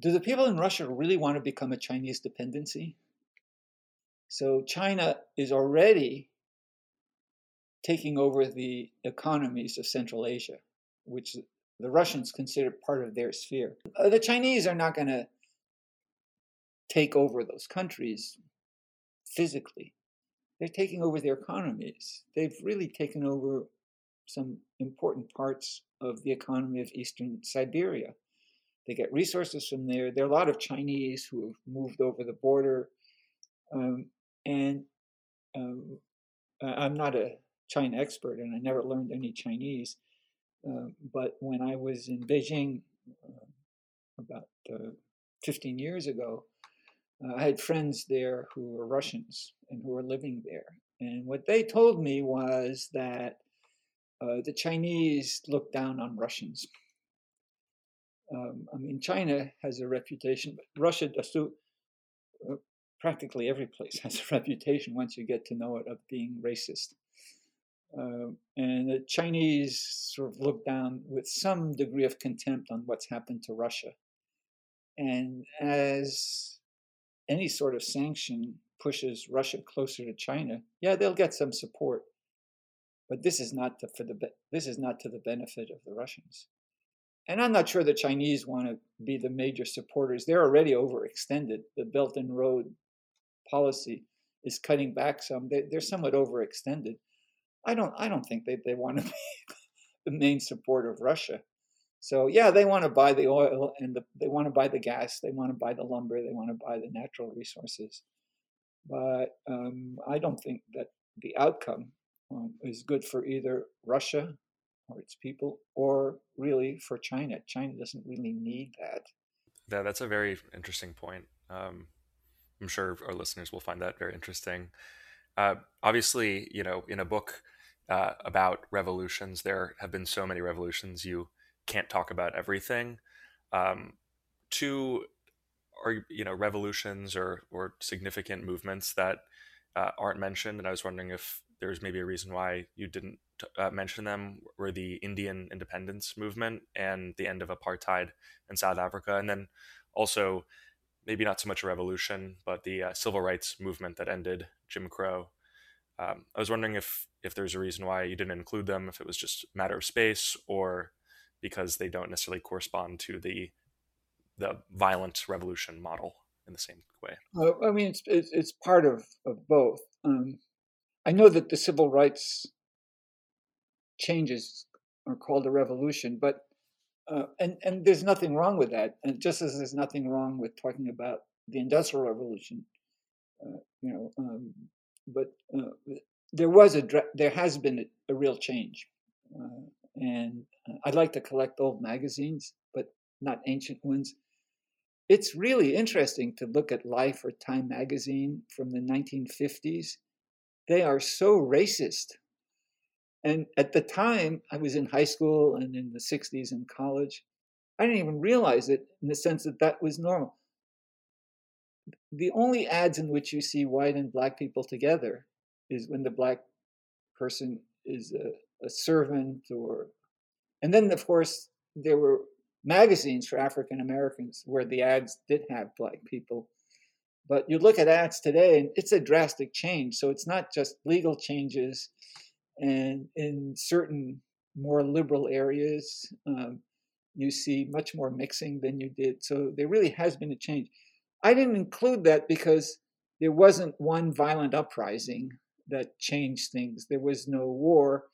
Do the people in Russia really want to become a Chinese dependency? So China is already taking over the economies of Central Asia, which the Russians consider part of their sphere. The Chinese are not going to take over those countries physically. They're taking over their economies. They've really taken over some important parts of the economy of Eastern Siberia. They get resources from there. There are a lot of Chinese who have moved over the border. I'm not a China expert, and I never learned any Chinese. But when I was in Beijing about 15 years ago, I had friends there who were Russians and who were living there. And what they told me was that the Chinese look down on Russians. China has a reputation, but Russia does too. Practically every place has a reputation, once you get to know it, of being racist. And the Chinese sort of look down with some degree of contempt on what's happened to Russia. And as any sort of sanction pushes Russia closer to China, yeah, they'll get some support, but this is not to the benefit of the Russians. And I'm not sure the Chinese want to be the major supporters. They're already overextended. The Belt and Road policy is cutting back some. They're somewhat overextended. I don't think they want to be the main supporter of Russia. So yeah, they want to buy the oil and they want to buy the gas. They want to buy the lumber. They want to buy the natural resources. But I don't think that the outcome is good for either Russia or its people, or really for China. China doesn't really need that. Yeah, that's a very interesting point. I'm sure our listeners will find that very interesting. Obviously, in a book about revolutions, there have been so many revolutions, you can't talk about everything. Two revolutions or significant movements that aren't mentioned, and I was wondering if there's maybe a reason why you didn't mention them, were the Indian independence movement and the end of apartheid in South Africa. And then also, maybe not so much a revolution, but the civil rights movement that ended Jim Crow. I was wondering if there's a reason why you didn't include them, if it was just a matter of space or because they don't necessarily correspond to the violent revolution model in the same way. It's part of both. I know that the civil rights changes are called a revolution, but and there's nothing wrong with that. And just as there's nothing wrong with talking about the Industrial Revolution, there has been a real change. And I'd like to collect old magazines, but not ancient ones. It's really interesting to look at Life or Time magazine from the 1950s. They are so racist. And at the time, I was in high school and in the 60s in college. I didn't even realize it in the sense that was normal. The only ads in which you see white and black people together is when the black person is a servant or... And then, of course, there were magazines for African Americans where the ads did have black people. But you look at ads today, and it's a drastic change. So it's not just legal changes. And in certain more liberal areas, you see much more mixing than you did. So there really has been a change. I didn't include that because there wasn't one violent uprising that changed things. There was no war,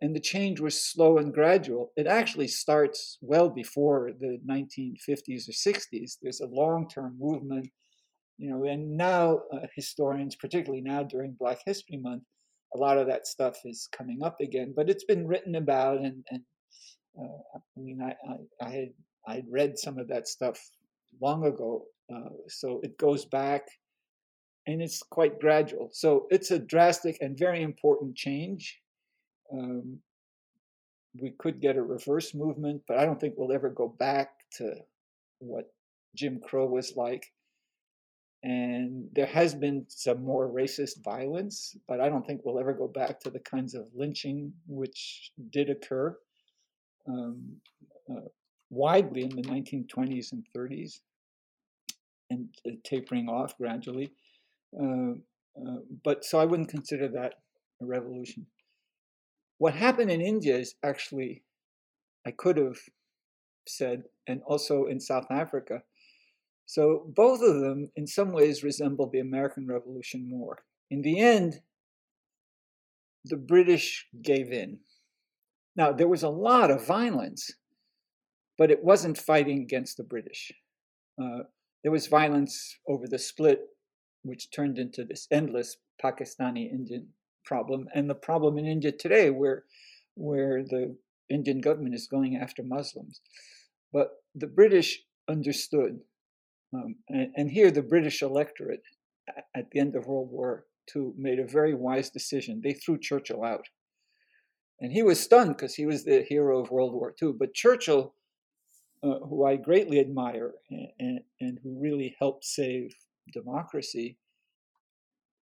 and the change was slow and gradual. It actually starts well before the 1950s or 60s. There's a long-term movement. And now historians, particularly now during Black History Month, a lot of that stuff is coming up again, but it's been written about. I had read some of that stuff long ago. So it goes back and it's quite gradual. So it's a drastic and very important change. We could get a reverse movement, but I don't think we'll ever go back to what Jim Crow was like. And there has been some more racist violence, but I don't think we'll ever go back to the kinds of lynching which did occur widely in the 1920s and 30s and tapering off gradually. But so I wouldn't consider that a revolution. What happened in India is actually, I could have said, and also in South Africa. So both of them, in some ways, resemble the American Revolution more. In the end, the British gave in. Now, there was a lot of violence, but it wasn't fighting against the British. There was violence over the split, which turned into this endless Pakistani-Indian problem, and the problem in India today where the Indian government is going after Muslims. But the British understood. And here the British electorate at the end of World War II made a very wise decision. They threw Churchill out. And he was stunned because he was the hero of World War II. But Churchill, who I greatly admire and who really helped save democracy,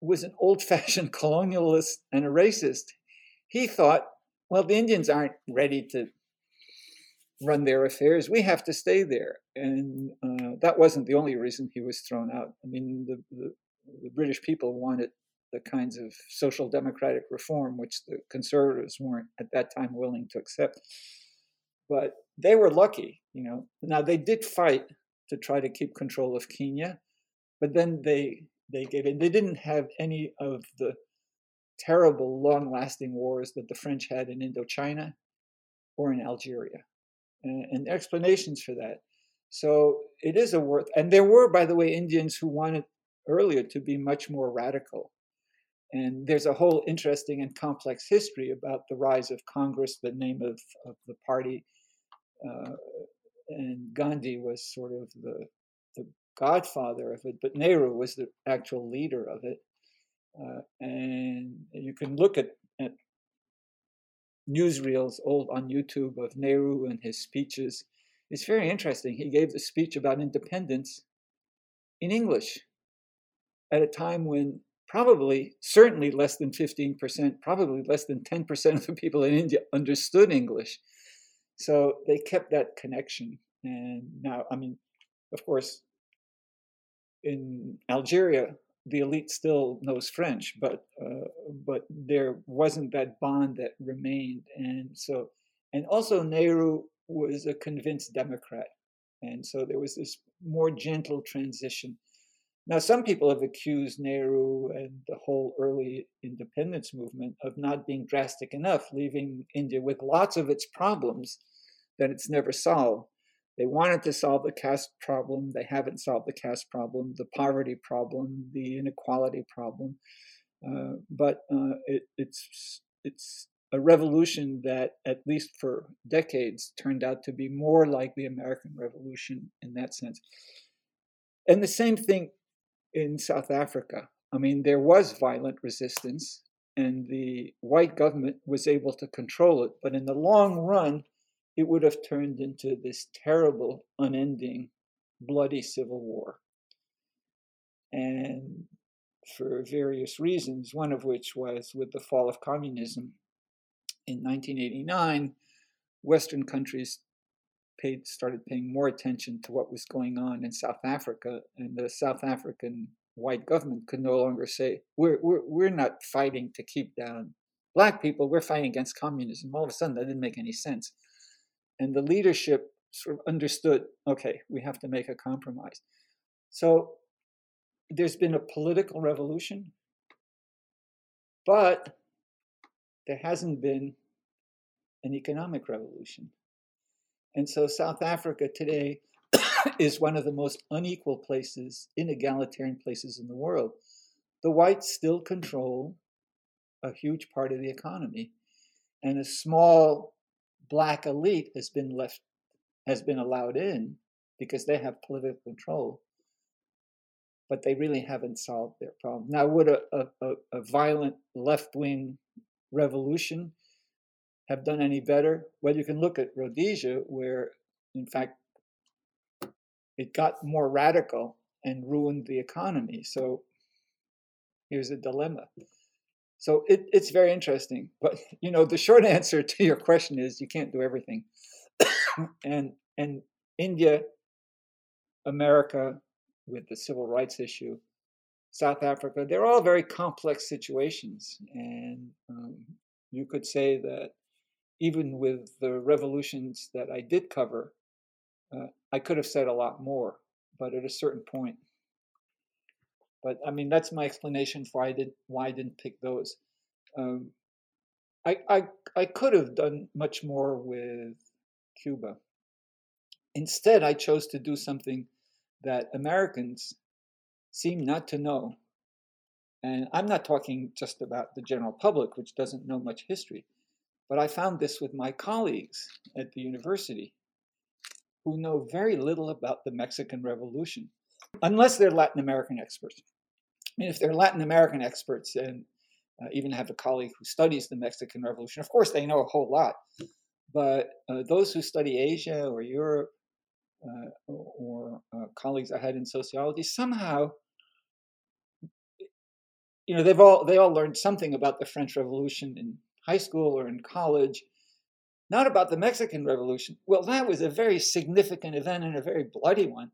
was an old-fashioned colonialist and a racist. He thought, well, the Indians aren't ready to run their affairs. We have to stay there. And that wasn't the only reason he was thrown out. I mean, the British people wanted the kinds of social democratic reform which the conservatives weren't at that time willing to accept. But they were lucky, you know. Now, they did fight to try to keep control of Kenya, but then they gave in. They didn't have any of the terrible, long-lasting wars that the French had in Indochina or in Algeria, and explanations for that. So it is a war. And there were, by the way, Indians who wanted earlier to be much more radical. And there's a whole interesting and complex history about the rise of Congress, the name of the party. And Gandhi was sort of the godfather of it, but Nehru was the actual leader of it. And you can look at newsreels old on YouTube of Nehru and his speeches. It's very interesting. He gave the speech about independence in English at a time when probably, certainly less than 15%, probably less than 10% of the people in India understood English. So they kept that connection. And now, I mean, of course, in Algeria, the elite still knows French, but there wasn't that bond that remained. And so, and also Nehru was a convinced Democrat. And so there was this more gentle transition. Now, some people have accused Nehru and the whole early independence movement of not being drastic enough, leaving India with lots of its problems that it's never solved. They wanted to solve the caste problem. They haven't solved the caste problem, the poverty problem, the inequality problem. But it's a revolution that, at least for decades, turned out to be more like the American Revolution in that sense. And the same thing in South Africa. I mean, there was violent resistance, and the white government was able to control it. But in the long run, it would have turned into this terrible, unending, bloody civil war. And for various reasons, one of which was with the fall of communism in 1989, Western countries started paying more attention to what was going on in South Africa, and the South African white government could no longer say, we're not fighting to keep down black people, we're fighting against communism. All of a sudden, that didn't make any sense. And the leadership sort of understood, okay, we have to make a compromise. So there's been a political revolution, but there hasn't been an economic revolution. And so South Africa today is one of the most unequal places, inegalitarian places in the world. The whites still control a huge part of the economy, and a small black elite has been allowed in because they have political control, but they really haven't solved their problem. Now, would a violent left-wing revolution have done any better? Well, you can look at Rhodesia, where, in fact, it got more radical and ruined the economy. So here's a dilemma. So it's very interesting. But, you know, the short answer to your question is you can't do everything. And India, America, with the civil rights issue, South Africa, they're all very complex situations. And you could say that even with the revolutions that I did cover, I could have said a lot more, but at a certain point. But I mean, that's my explanation for why I didn't pick those. I could have done much more with Cuba. Instead, I chose to do something that Americans seem not to know. And I'm not talking just about the general public, which doesn't know much history, but I found this with my colleagues at the university who know very little about the Mexican Revolution, unless they're Latin American experts. I mean, if they're Latin American experts and even have a colleague who studies the Mexican Revolution, of course they know a whole lot. But those who study Asia or Europe, or colleagues I had in sociology, somehow, you know, they all learned something about the French Revolution in high school or in college, not about the Mexican Revolution. Well, that was a very significant event and a very bloody one.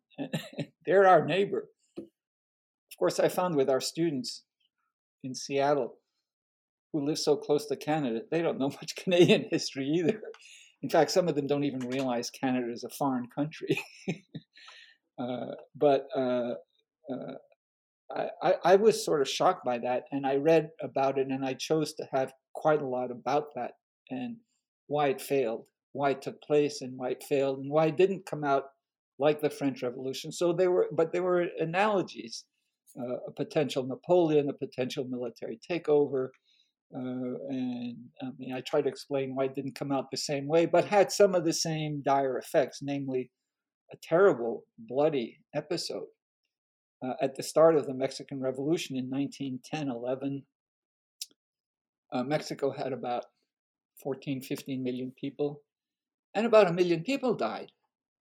They're our neighbor. Of course, I found with our students in Seattle, who live so close to Canada, they don't know much Canadian history either. In fact, some of them don't even realize Canada is a foreign country. But I was sort of shocked by that, and I read about it, and I chose to have quite a lot about that and why it failed, why it took place, and why it failed, and why it didn't come out like the French Revolution. So there were analogies: a potential Napoleon, a potential military takeover. And I mean, I try to explain why it didn't come out the same way, but had some of the same dire effects, namely a terrible, bloody episode at the start of the Mexican Revolution in 1910-11. Mexico had about 14, 15 million people, and about 1 million people died.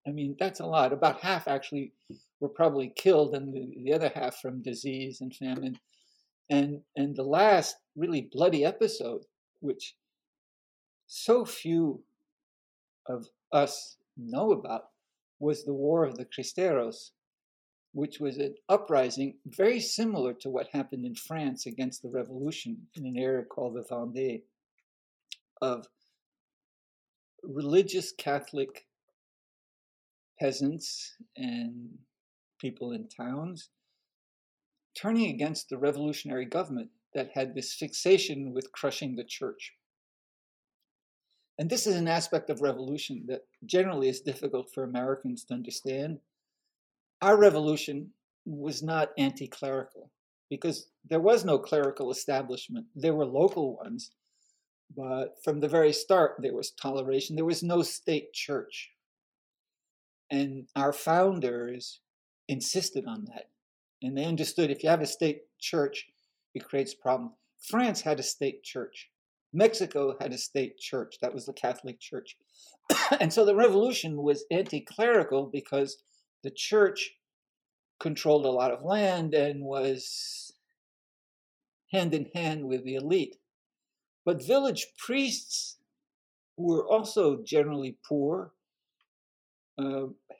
I mean, that's a lot. About half actually were probably killed, and the other half from disease and famine. And the last really bloody episode, which so few of us know about, was the War of the Cristeros, which was an uprising very similar to what happened in France against the revolution in an area called the Vendée, of religious Catholic peasants and people in towns turning against the revolutionary government that had this fixation with crushing the church. And this is an aspect of revolution that generally is difficult for Americans to understand. Our revolution was not anti-clerical because there was no clerical establishment. There were local ones, but from the very start, there was toleration. There was no state church. And our founders insisted on that. And they understood if you have a state church, it creates problems. France had a state church. Mexico had a state church. That was the Catholic Church. And so the revolution was anti-clerical because the church controlled a lot of land and was hand in hand with the elite. But village priests, who were also generally poor,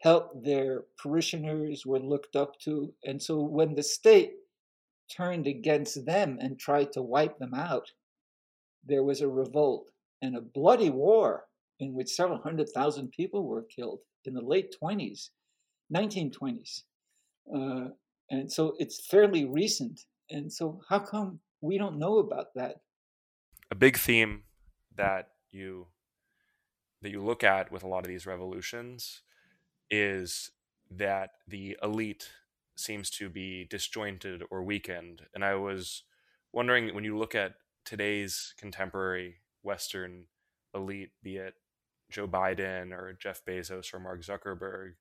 helped their parishioners, were looked up to. And so when the state turned against them and tried to wipe them out, there was a revolt and a bloody war in which several 100,000 people were killed in the late 1920s. And so it's fairly recent. And so how come we don't know about that? A big theme that you look at with a lot of these revolutions is that the elite seems to be disjointed or weakened. And I was wondering, when you look at today's contemporary Western elite, be it Joe Biden or Jeff Bezos or Mark Zuckerberg,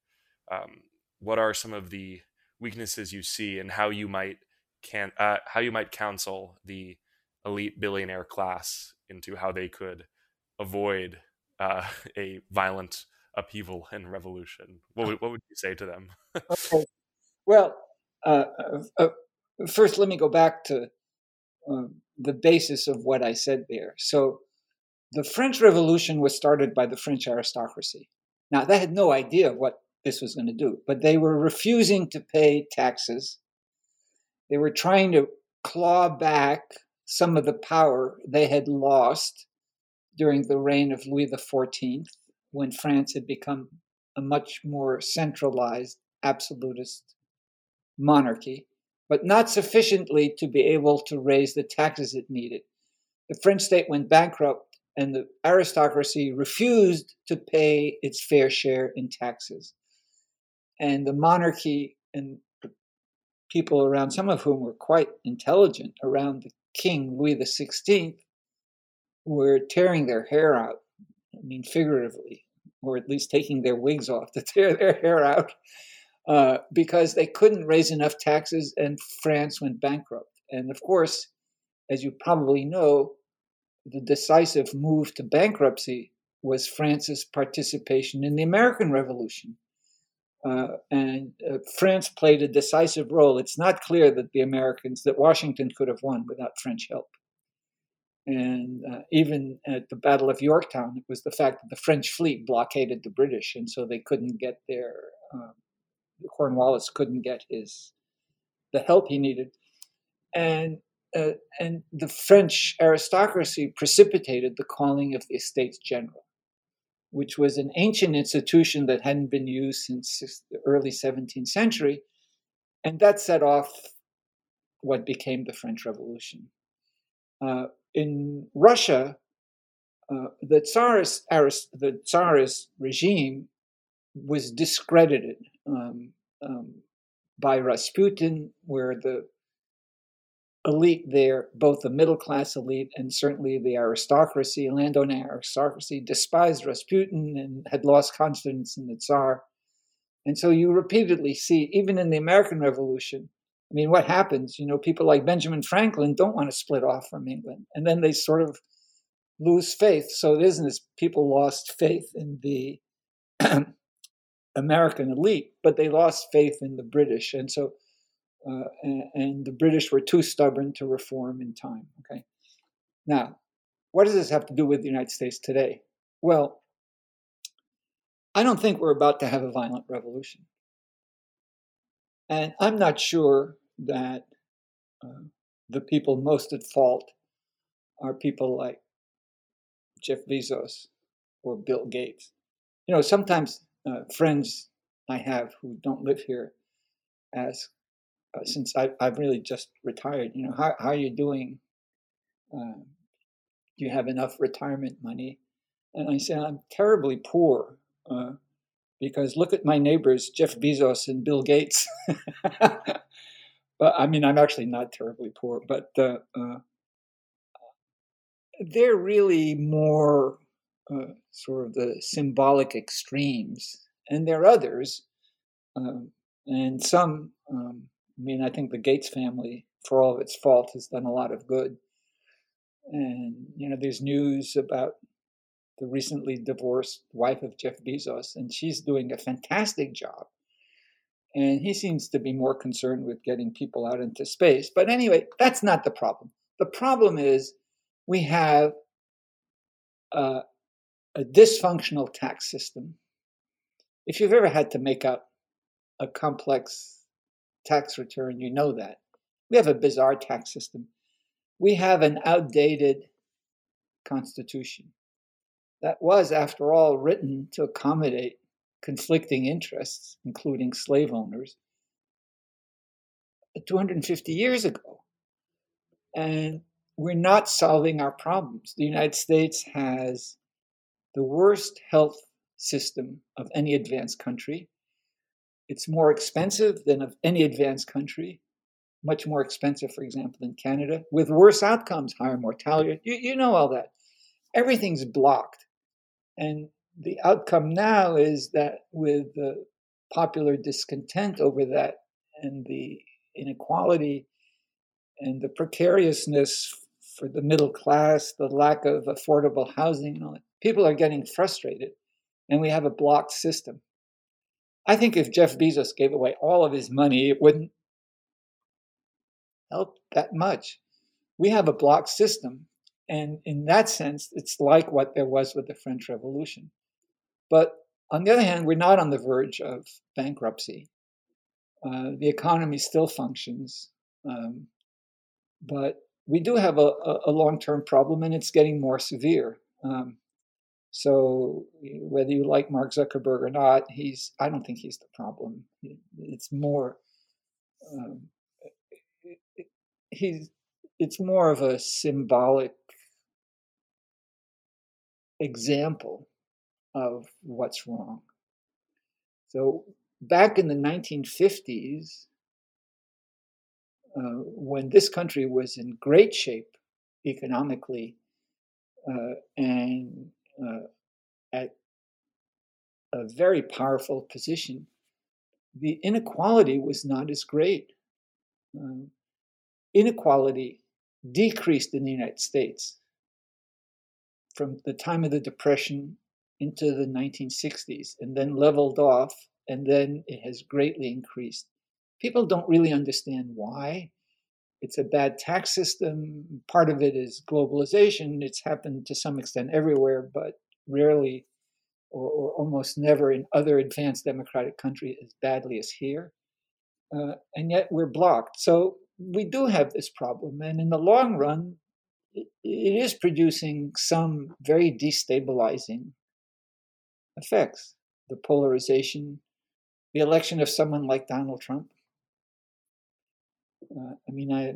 what are some of the weaknesses you see, and how you might counsel the elite billionaire class into how they could avoid a violent upheaval and revolution? What would you say to them? Okay. Well, First, let me go back to the basis of what I said there. So the French Revolution was started by the French aristocracy. Now, they had no idea of what this was going to do, but they were refusing to pay taxes. They were trying to claw back some of the power they had lost during the reign of Louis XIV, when France had become a much more centralized absolutist monarchy, but not sufficiently to be able to raise the taxes it needed. The French state went bankrupt, and the aristocracy refused to pay its fair share in taxes. And the monarchy and the people around, some of whom were quite intelligent, around the king, Louis XVI, were tearing their hair out, I mean, figuratively, or at least taking their wigs off to tear their hair out, because they couldn't raise enough taxes and France went bankrupt. And of course, as you probably know, the decisive move to bankruptcy was France's participation in the American Revolution. And France played a decisive role. It's not clear that the Americans, that Washington could have won without French help. And even at the Battle of Yorktown, it was the fact that the French fleet blockaded the British, and so they couldn't get their, Cornwallis couldn't get the help he needed. And the French aristocracy precipitated the calling of the Estates General, which was an ancient institution that hadn't been used since the early 17th century. And that set off what became the French Revolution. In Russia, the Tsarist regime was discredited by Rasputin, where the elite there, both the middle-class elite and certainly the aristocracy, landowning aristocracy, despised Rasputin and had lost confidence in the Tsar. And so you repeatedly see, even in the American Revolution, I mean, what happens? You know, people like Benjamin Franklin don't want to split off from England. And then they sort of lose faith. So it isn't as people lost faith in the American elite, but they lost faith in the British. And so, and the British were too stubborn to reform in time. Okay. Now, what does this have to do with the United States today? Well, I don't think we're about to have a violent revolution. And I'm not sure that the people most at fault are people like Jeff Bezos or Bill Gates. You know, sometimes friends I have who don't live here ask, since I've really just retired, you know, how are you doing? Do you have enough retirement money? And I say, I'm terribly poor. Because look at my neighbors, Jeff Bezos and Bill Gates. But, I mean, I'm actually not terribly poor, but they're really more sort of the symbolic extremes. And there are others, and some, I mean, I think the Gates family, for all of its fault, has done a lot of good. And, you know, there's news about the recently divorced wife of Jeff Bezos, and she's doing a fantastic job. And he seems to be more concerned with getting people out into space. But anyway, that's not the problem. The problem is we have a dysfunctional tax system. If you've ever had to make up a complex tax return, you know that. We have a bizarre tax system. We have an outdated constitution that was, after all, written to accommodate conflicting interests, including slave owners, 250 years ago. And we're not solving our problems. The United States has the worst health system of any advanced country. It's more expensive than of any advanced country, much more expensive, for example, than Canada, with worse outcomes, higher mortality. You know all that. Everything's blocked. And the outcome now is that with the popular discontent over that and the inequality and the precariousness for the middle class, the lack of affordable housing, and all that, people are getting frustrated, and we have a blocked system. I think if Jeff Bezos gave away all of his money, it wouldn't help that much. We have a block system, and in that sense, it's like what there was with the French Revolution. But on the other hand, we're not on the verge of bankruptcy. The economy still functions, but we do have a long-term problem, and it's getting more severe. So whether you like Mark Zuckerberg or not, I don't think he's the problem. It's more, it's more of a symbolic example of what's wrong. So back in the 1950s, when this country was in great shape economically, and at a very powerful position, the inequality was not as great. Inequality decreased in the United States from the time of the Depression into the 1960s, and then leveled off, and then it has greatly increased. People don't really understand why. It's a bad tax system. Part of it is globalization. It's happened to some extent everywhere, but rarely or almost never in other advanced democratic countries as badly as here. And yet we're blocked. So we do have this problem. And in the long run, it is producing some very destabilizing effects. The polarization, the election of someone like Donald Trump.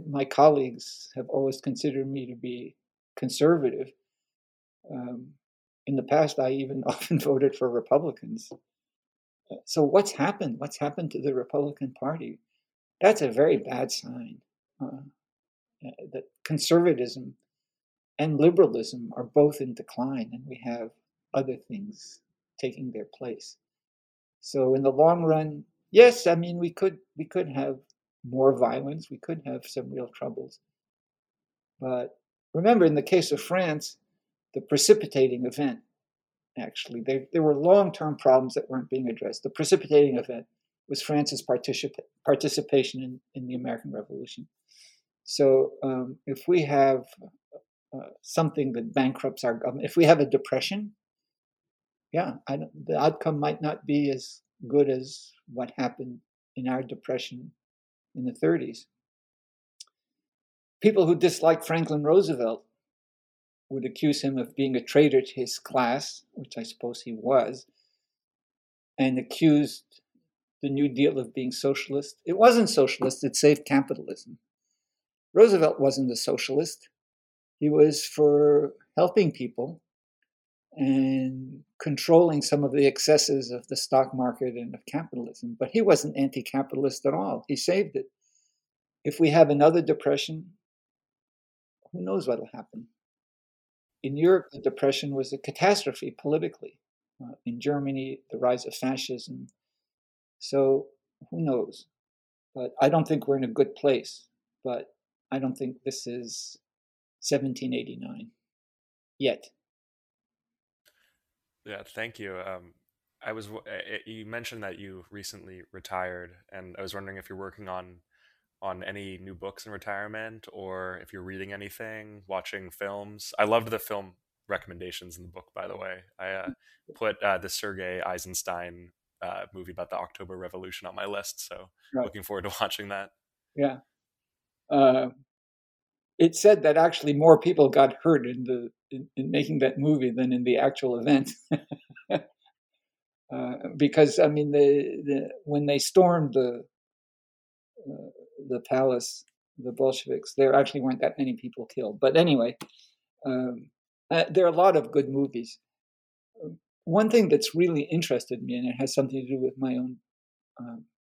My colleagues have always considered me to be conservative. In the past, I even often voted for Republicans. So what's happened? What's happened to the Republican Party? That's a very bad sign. That conservatism and liberalism are both in decline, and we have other things taking their place. So in the long run, yes, we could have more violence, we could have some real troubles. But remember, in the case of France, the precipitating event, actually, there were long-term problems that weren't being addressed. The precipitating event was France's participation in the American Revolution. So if we have something that bankrupts our government, if we have a depression, the outcome might not be as good as what happened in our depression in the 30s. People who disliked Franklin Roosevelt would accuse him of being a traitor to his class, which I suppose he was, and accused the New Deal of being socialist. It wasn't socialist, it saved capitalism. Roosevelt wasn't a socialist. He was for helping people and controlling some of the excesses of the stock market and of capitalism. But he wasn't anti-capitalist at all. He saved it. If we have another depression, who knows what will happen? In Europe, the depression was a catastrophe politically. In Germany, the rise of fascism. So who knows? But I don't think we're in a good place. But I don't think this is 1789 yet. Yeah, thank you. You mentioned that you recently retired, and I was wondering if you're working on any new books in retirement, or if you're reading anything, watching films. I loved the film recommendations in the book, by the way. I put the Sergei Eisenstein movie about the October Revolution on my list, so right. Looking forward to watching that. Yeah. It said that actually more people got hurt in making that movie than in the actual event, because when they stormed the palace, the Bolsheviks, there actually weren't that many people killed. But anyway, there are a lot of good movies. One thing that's really interested me, and it has something to do with my own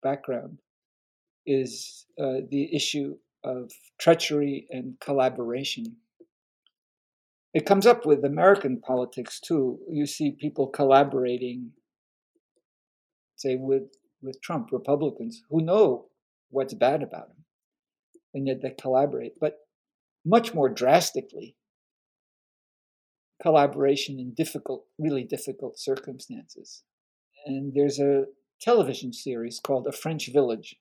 background, is the issue of treachery and collaboration. It comes up with American politics too. You see people collaborating, say, with Trump, Republicans, who know what's bad about him, and yet they collaborate, but much more drastically. Collaboration in really difficult circumstances. And there's a television series called A French Village.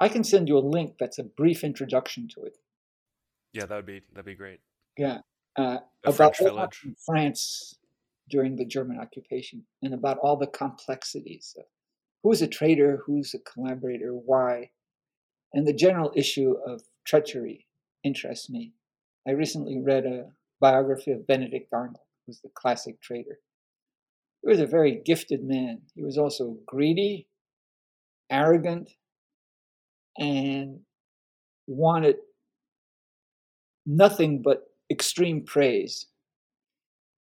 I can send you a link that's a brief introduction to it. Yeah, that'd be great. Yeah, about what happened in France during the German occupation and about all the complexities of who's a traitor, who's a collaborator, why, and the general issue of treachery interests me. I recently read a biography of Benedict Arnold, who's the classic traitor. He was a very gifted man. He was also greedy, arrogant, and wanted nothing but extreme praise.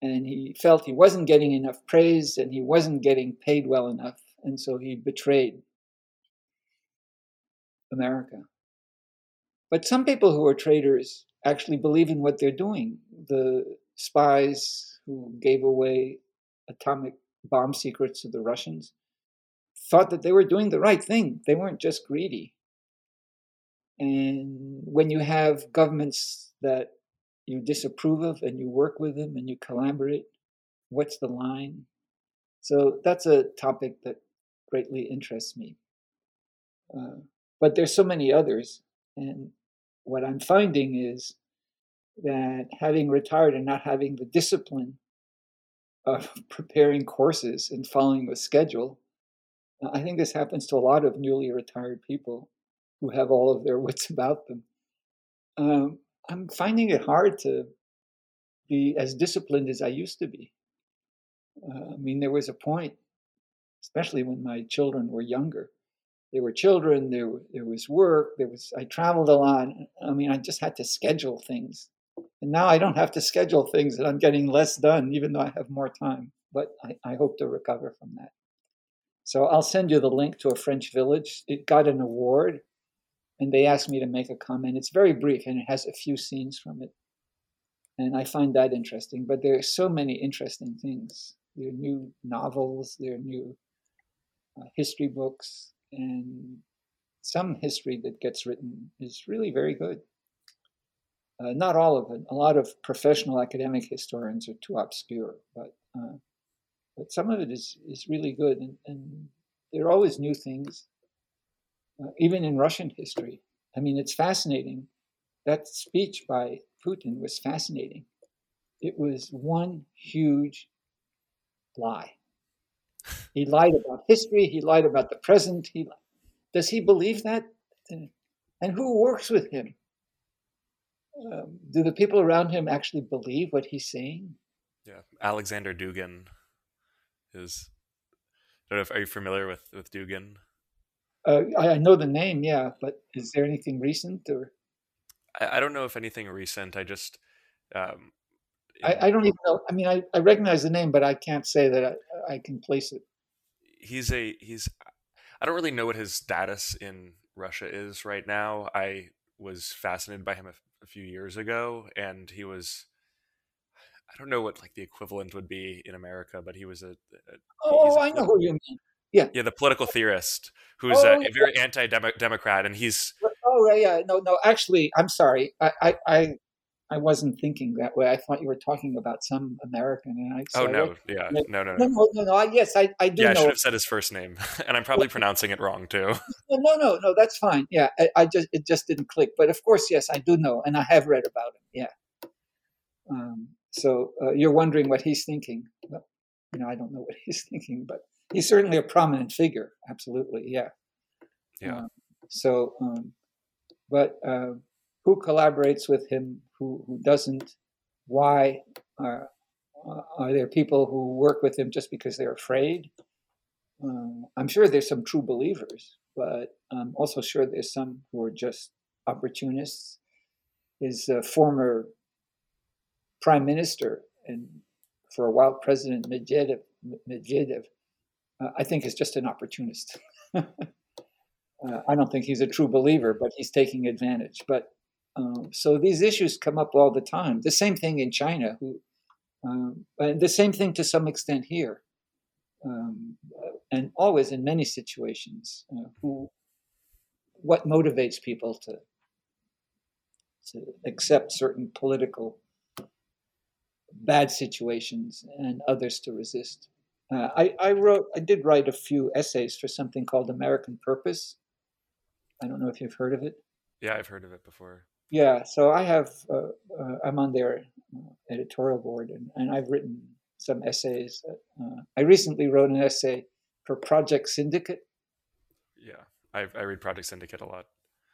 And he felt he wasn't getting enough praise and he wasn't getting paid well enough. And so he betrayed America. But some people who are traitors actually believe in what they're doing. The spies who gave away atomic bomb secrets to the Russians thought that they were doing the right thing. They weren't just greedy. And when you have governments that you disapprove of and you work with them and you collaborate, what's the line? So that's a topic that greatly interests me. But there's so many others. And what I'm finding is that having retired and not having the discipline of preparing courses and following a schedule, I think this happens to a lot of newly retired people who have all of their wits about them. I'm finding it hard to be as disciplined as I used to be. I mean, there was a point, especially when my children were younger. They were children, there was work, I traveled a lot. I mean, I just had to schedule things. And now I don't have to schedule things and I'm getting less done, even though I have more time. But I hope to recover from that. So I'll send you the link to a French village. It got an award, and they asked me to make a comment. It's very brief, and it has a few scenes from it. And I find that interesting. But there are so many interesting things. There are new novels. There are new history books. And some history that gets written is really very good. Not all of it. A lot of professional academic historians are too obscure, But some of it is really good, and there are always new things, even in Russian history. I mean, it's fascinating. That speech by Putin was fascinating. It was one huge lie. He lied about history. He lied about the present. Does he believe that? And who works with him? Do the people around him actually believe what he's saying? Yeah, Alexander Dugin. I don't know if, are you familiar with Dugin? I know the name, yeah, but is there anything recent? Or I don't know if anything recent. I just... I don't even know. I mean, I recognize the name, but I can't say that I can place it. I don't really know what his status in Russia is right now. I was fascinated by him a few years ago, and he was... I don't know what the equivalent would be in America, but he was I know who you mean. Yeah. Yeah, the political theorist who's a very anti-democrat, and he's... Oh, yeah. No, actually, I'm sorry. I wasn't thinking that way. I thought you were talking about some American. And yeah. No. I do know. Yeah, I should have said his first name, and I'm probably pronouncing it wrong, too. No, that's fine. Yeah, it just didn't click. But of course, yes, I do know, and I have read about him, yeah. So you're wondering what he's thinking. Well, I don't know what he's thinking, but he's certainly a prominent figure. Absolutely, yeah. Yeah. But who collaborates with him? Who doesn't? Why are there people who work with him just because they're afraid? I'm sure there's some true believers, but I'm also sure there's some who are just opportunists. His former prime minister and for a while president Medvedev, I think is just an opportunist. I don't think he's a true believer, but he's taking advantage. But so these issues come up all the time. The same thing in China, and the same thing to some extent here, and always in many situations. What motivates people to accept certain political bad situations and others to resist. I did write a few essays for something called American Purpose, I don't know if you've heard of it. Yeah, I've heard of it before. Yeah, so I have, I'm on their editorial board, and I've written some essays. I recently wrote an essay for Project Syndicate. Yeah, I read Project Syndicate a lot.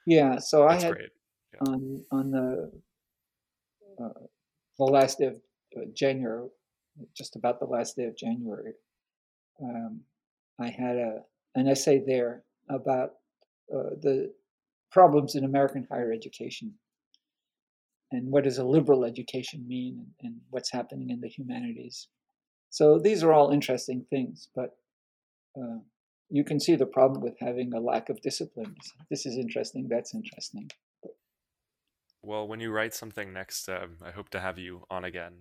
Yeah, so I had on the last day of January, just about the last day of January, I had an essay there about the problems in American higher education and what does a liberal education mean and what's happening in the humanities. So these are all interesting things, but you can see the problem with having a lack of disciplines. This is interesting, that's interesting. Well, when you write something next, I hope to have you on again.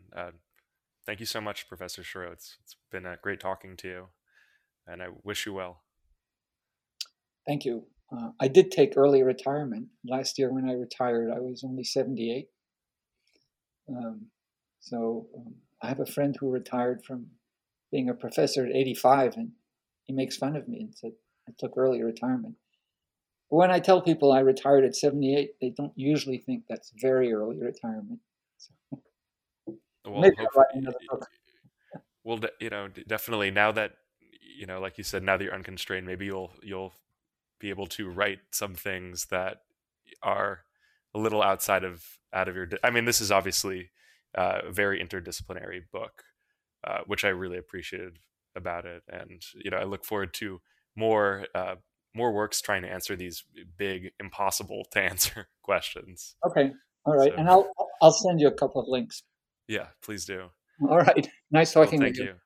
Thank you so much, Professor Chirot. It's been great talking to you, and I wish you well. Thank you. I did take early retirement. Last year when I retired, I was only 78. I have a friend who retired from being a professor at 85, and he makes fun of me and said, I took early retirement. When I tell people I retired at 78, they don't usually think that's very early retirement. So, well, maybe I'll write another book. Well, definitely now that, like you said, now that you're unconstrained, maybe you'll be able to write some things that are a little out of your. I mean, this is obviously a very interdisciplinary book, which I really appreciated about it, and I look forward to more. More works trying to answer these big, impossible to answer questions. Okay. All right. So. And I'll send you a couple of links. Yeah, please do. All right. Nice talking to you. Thank you.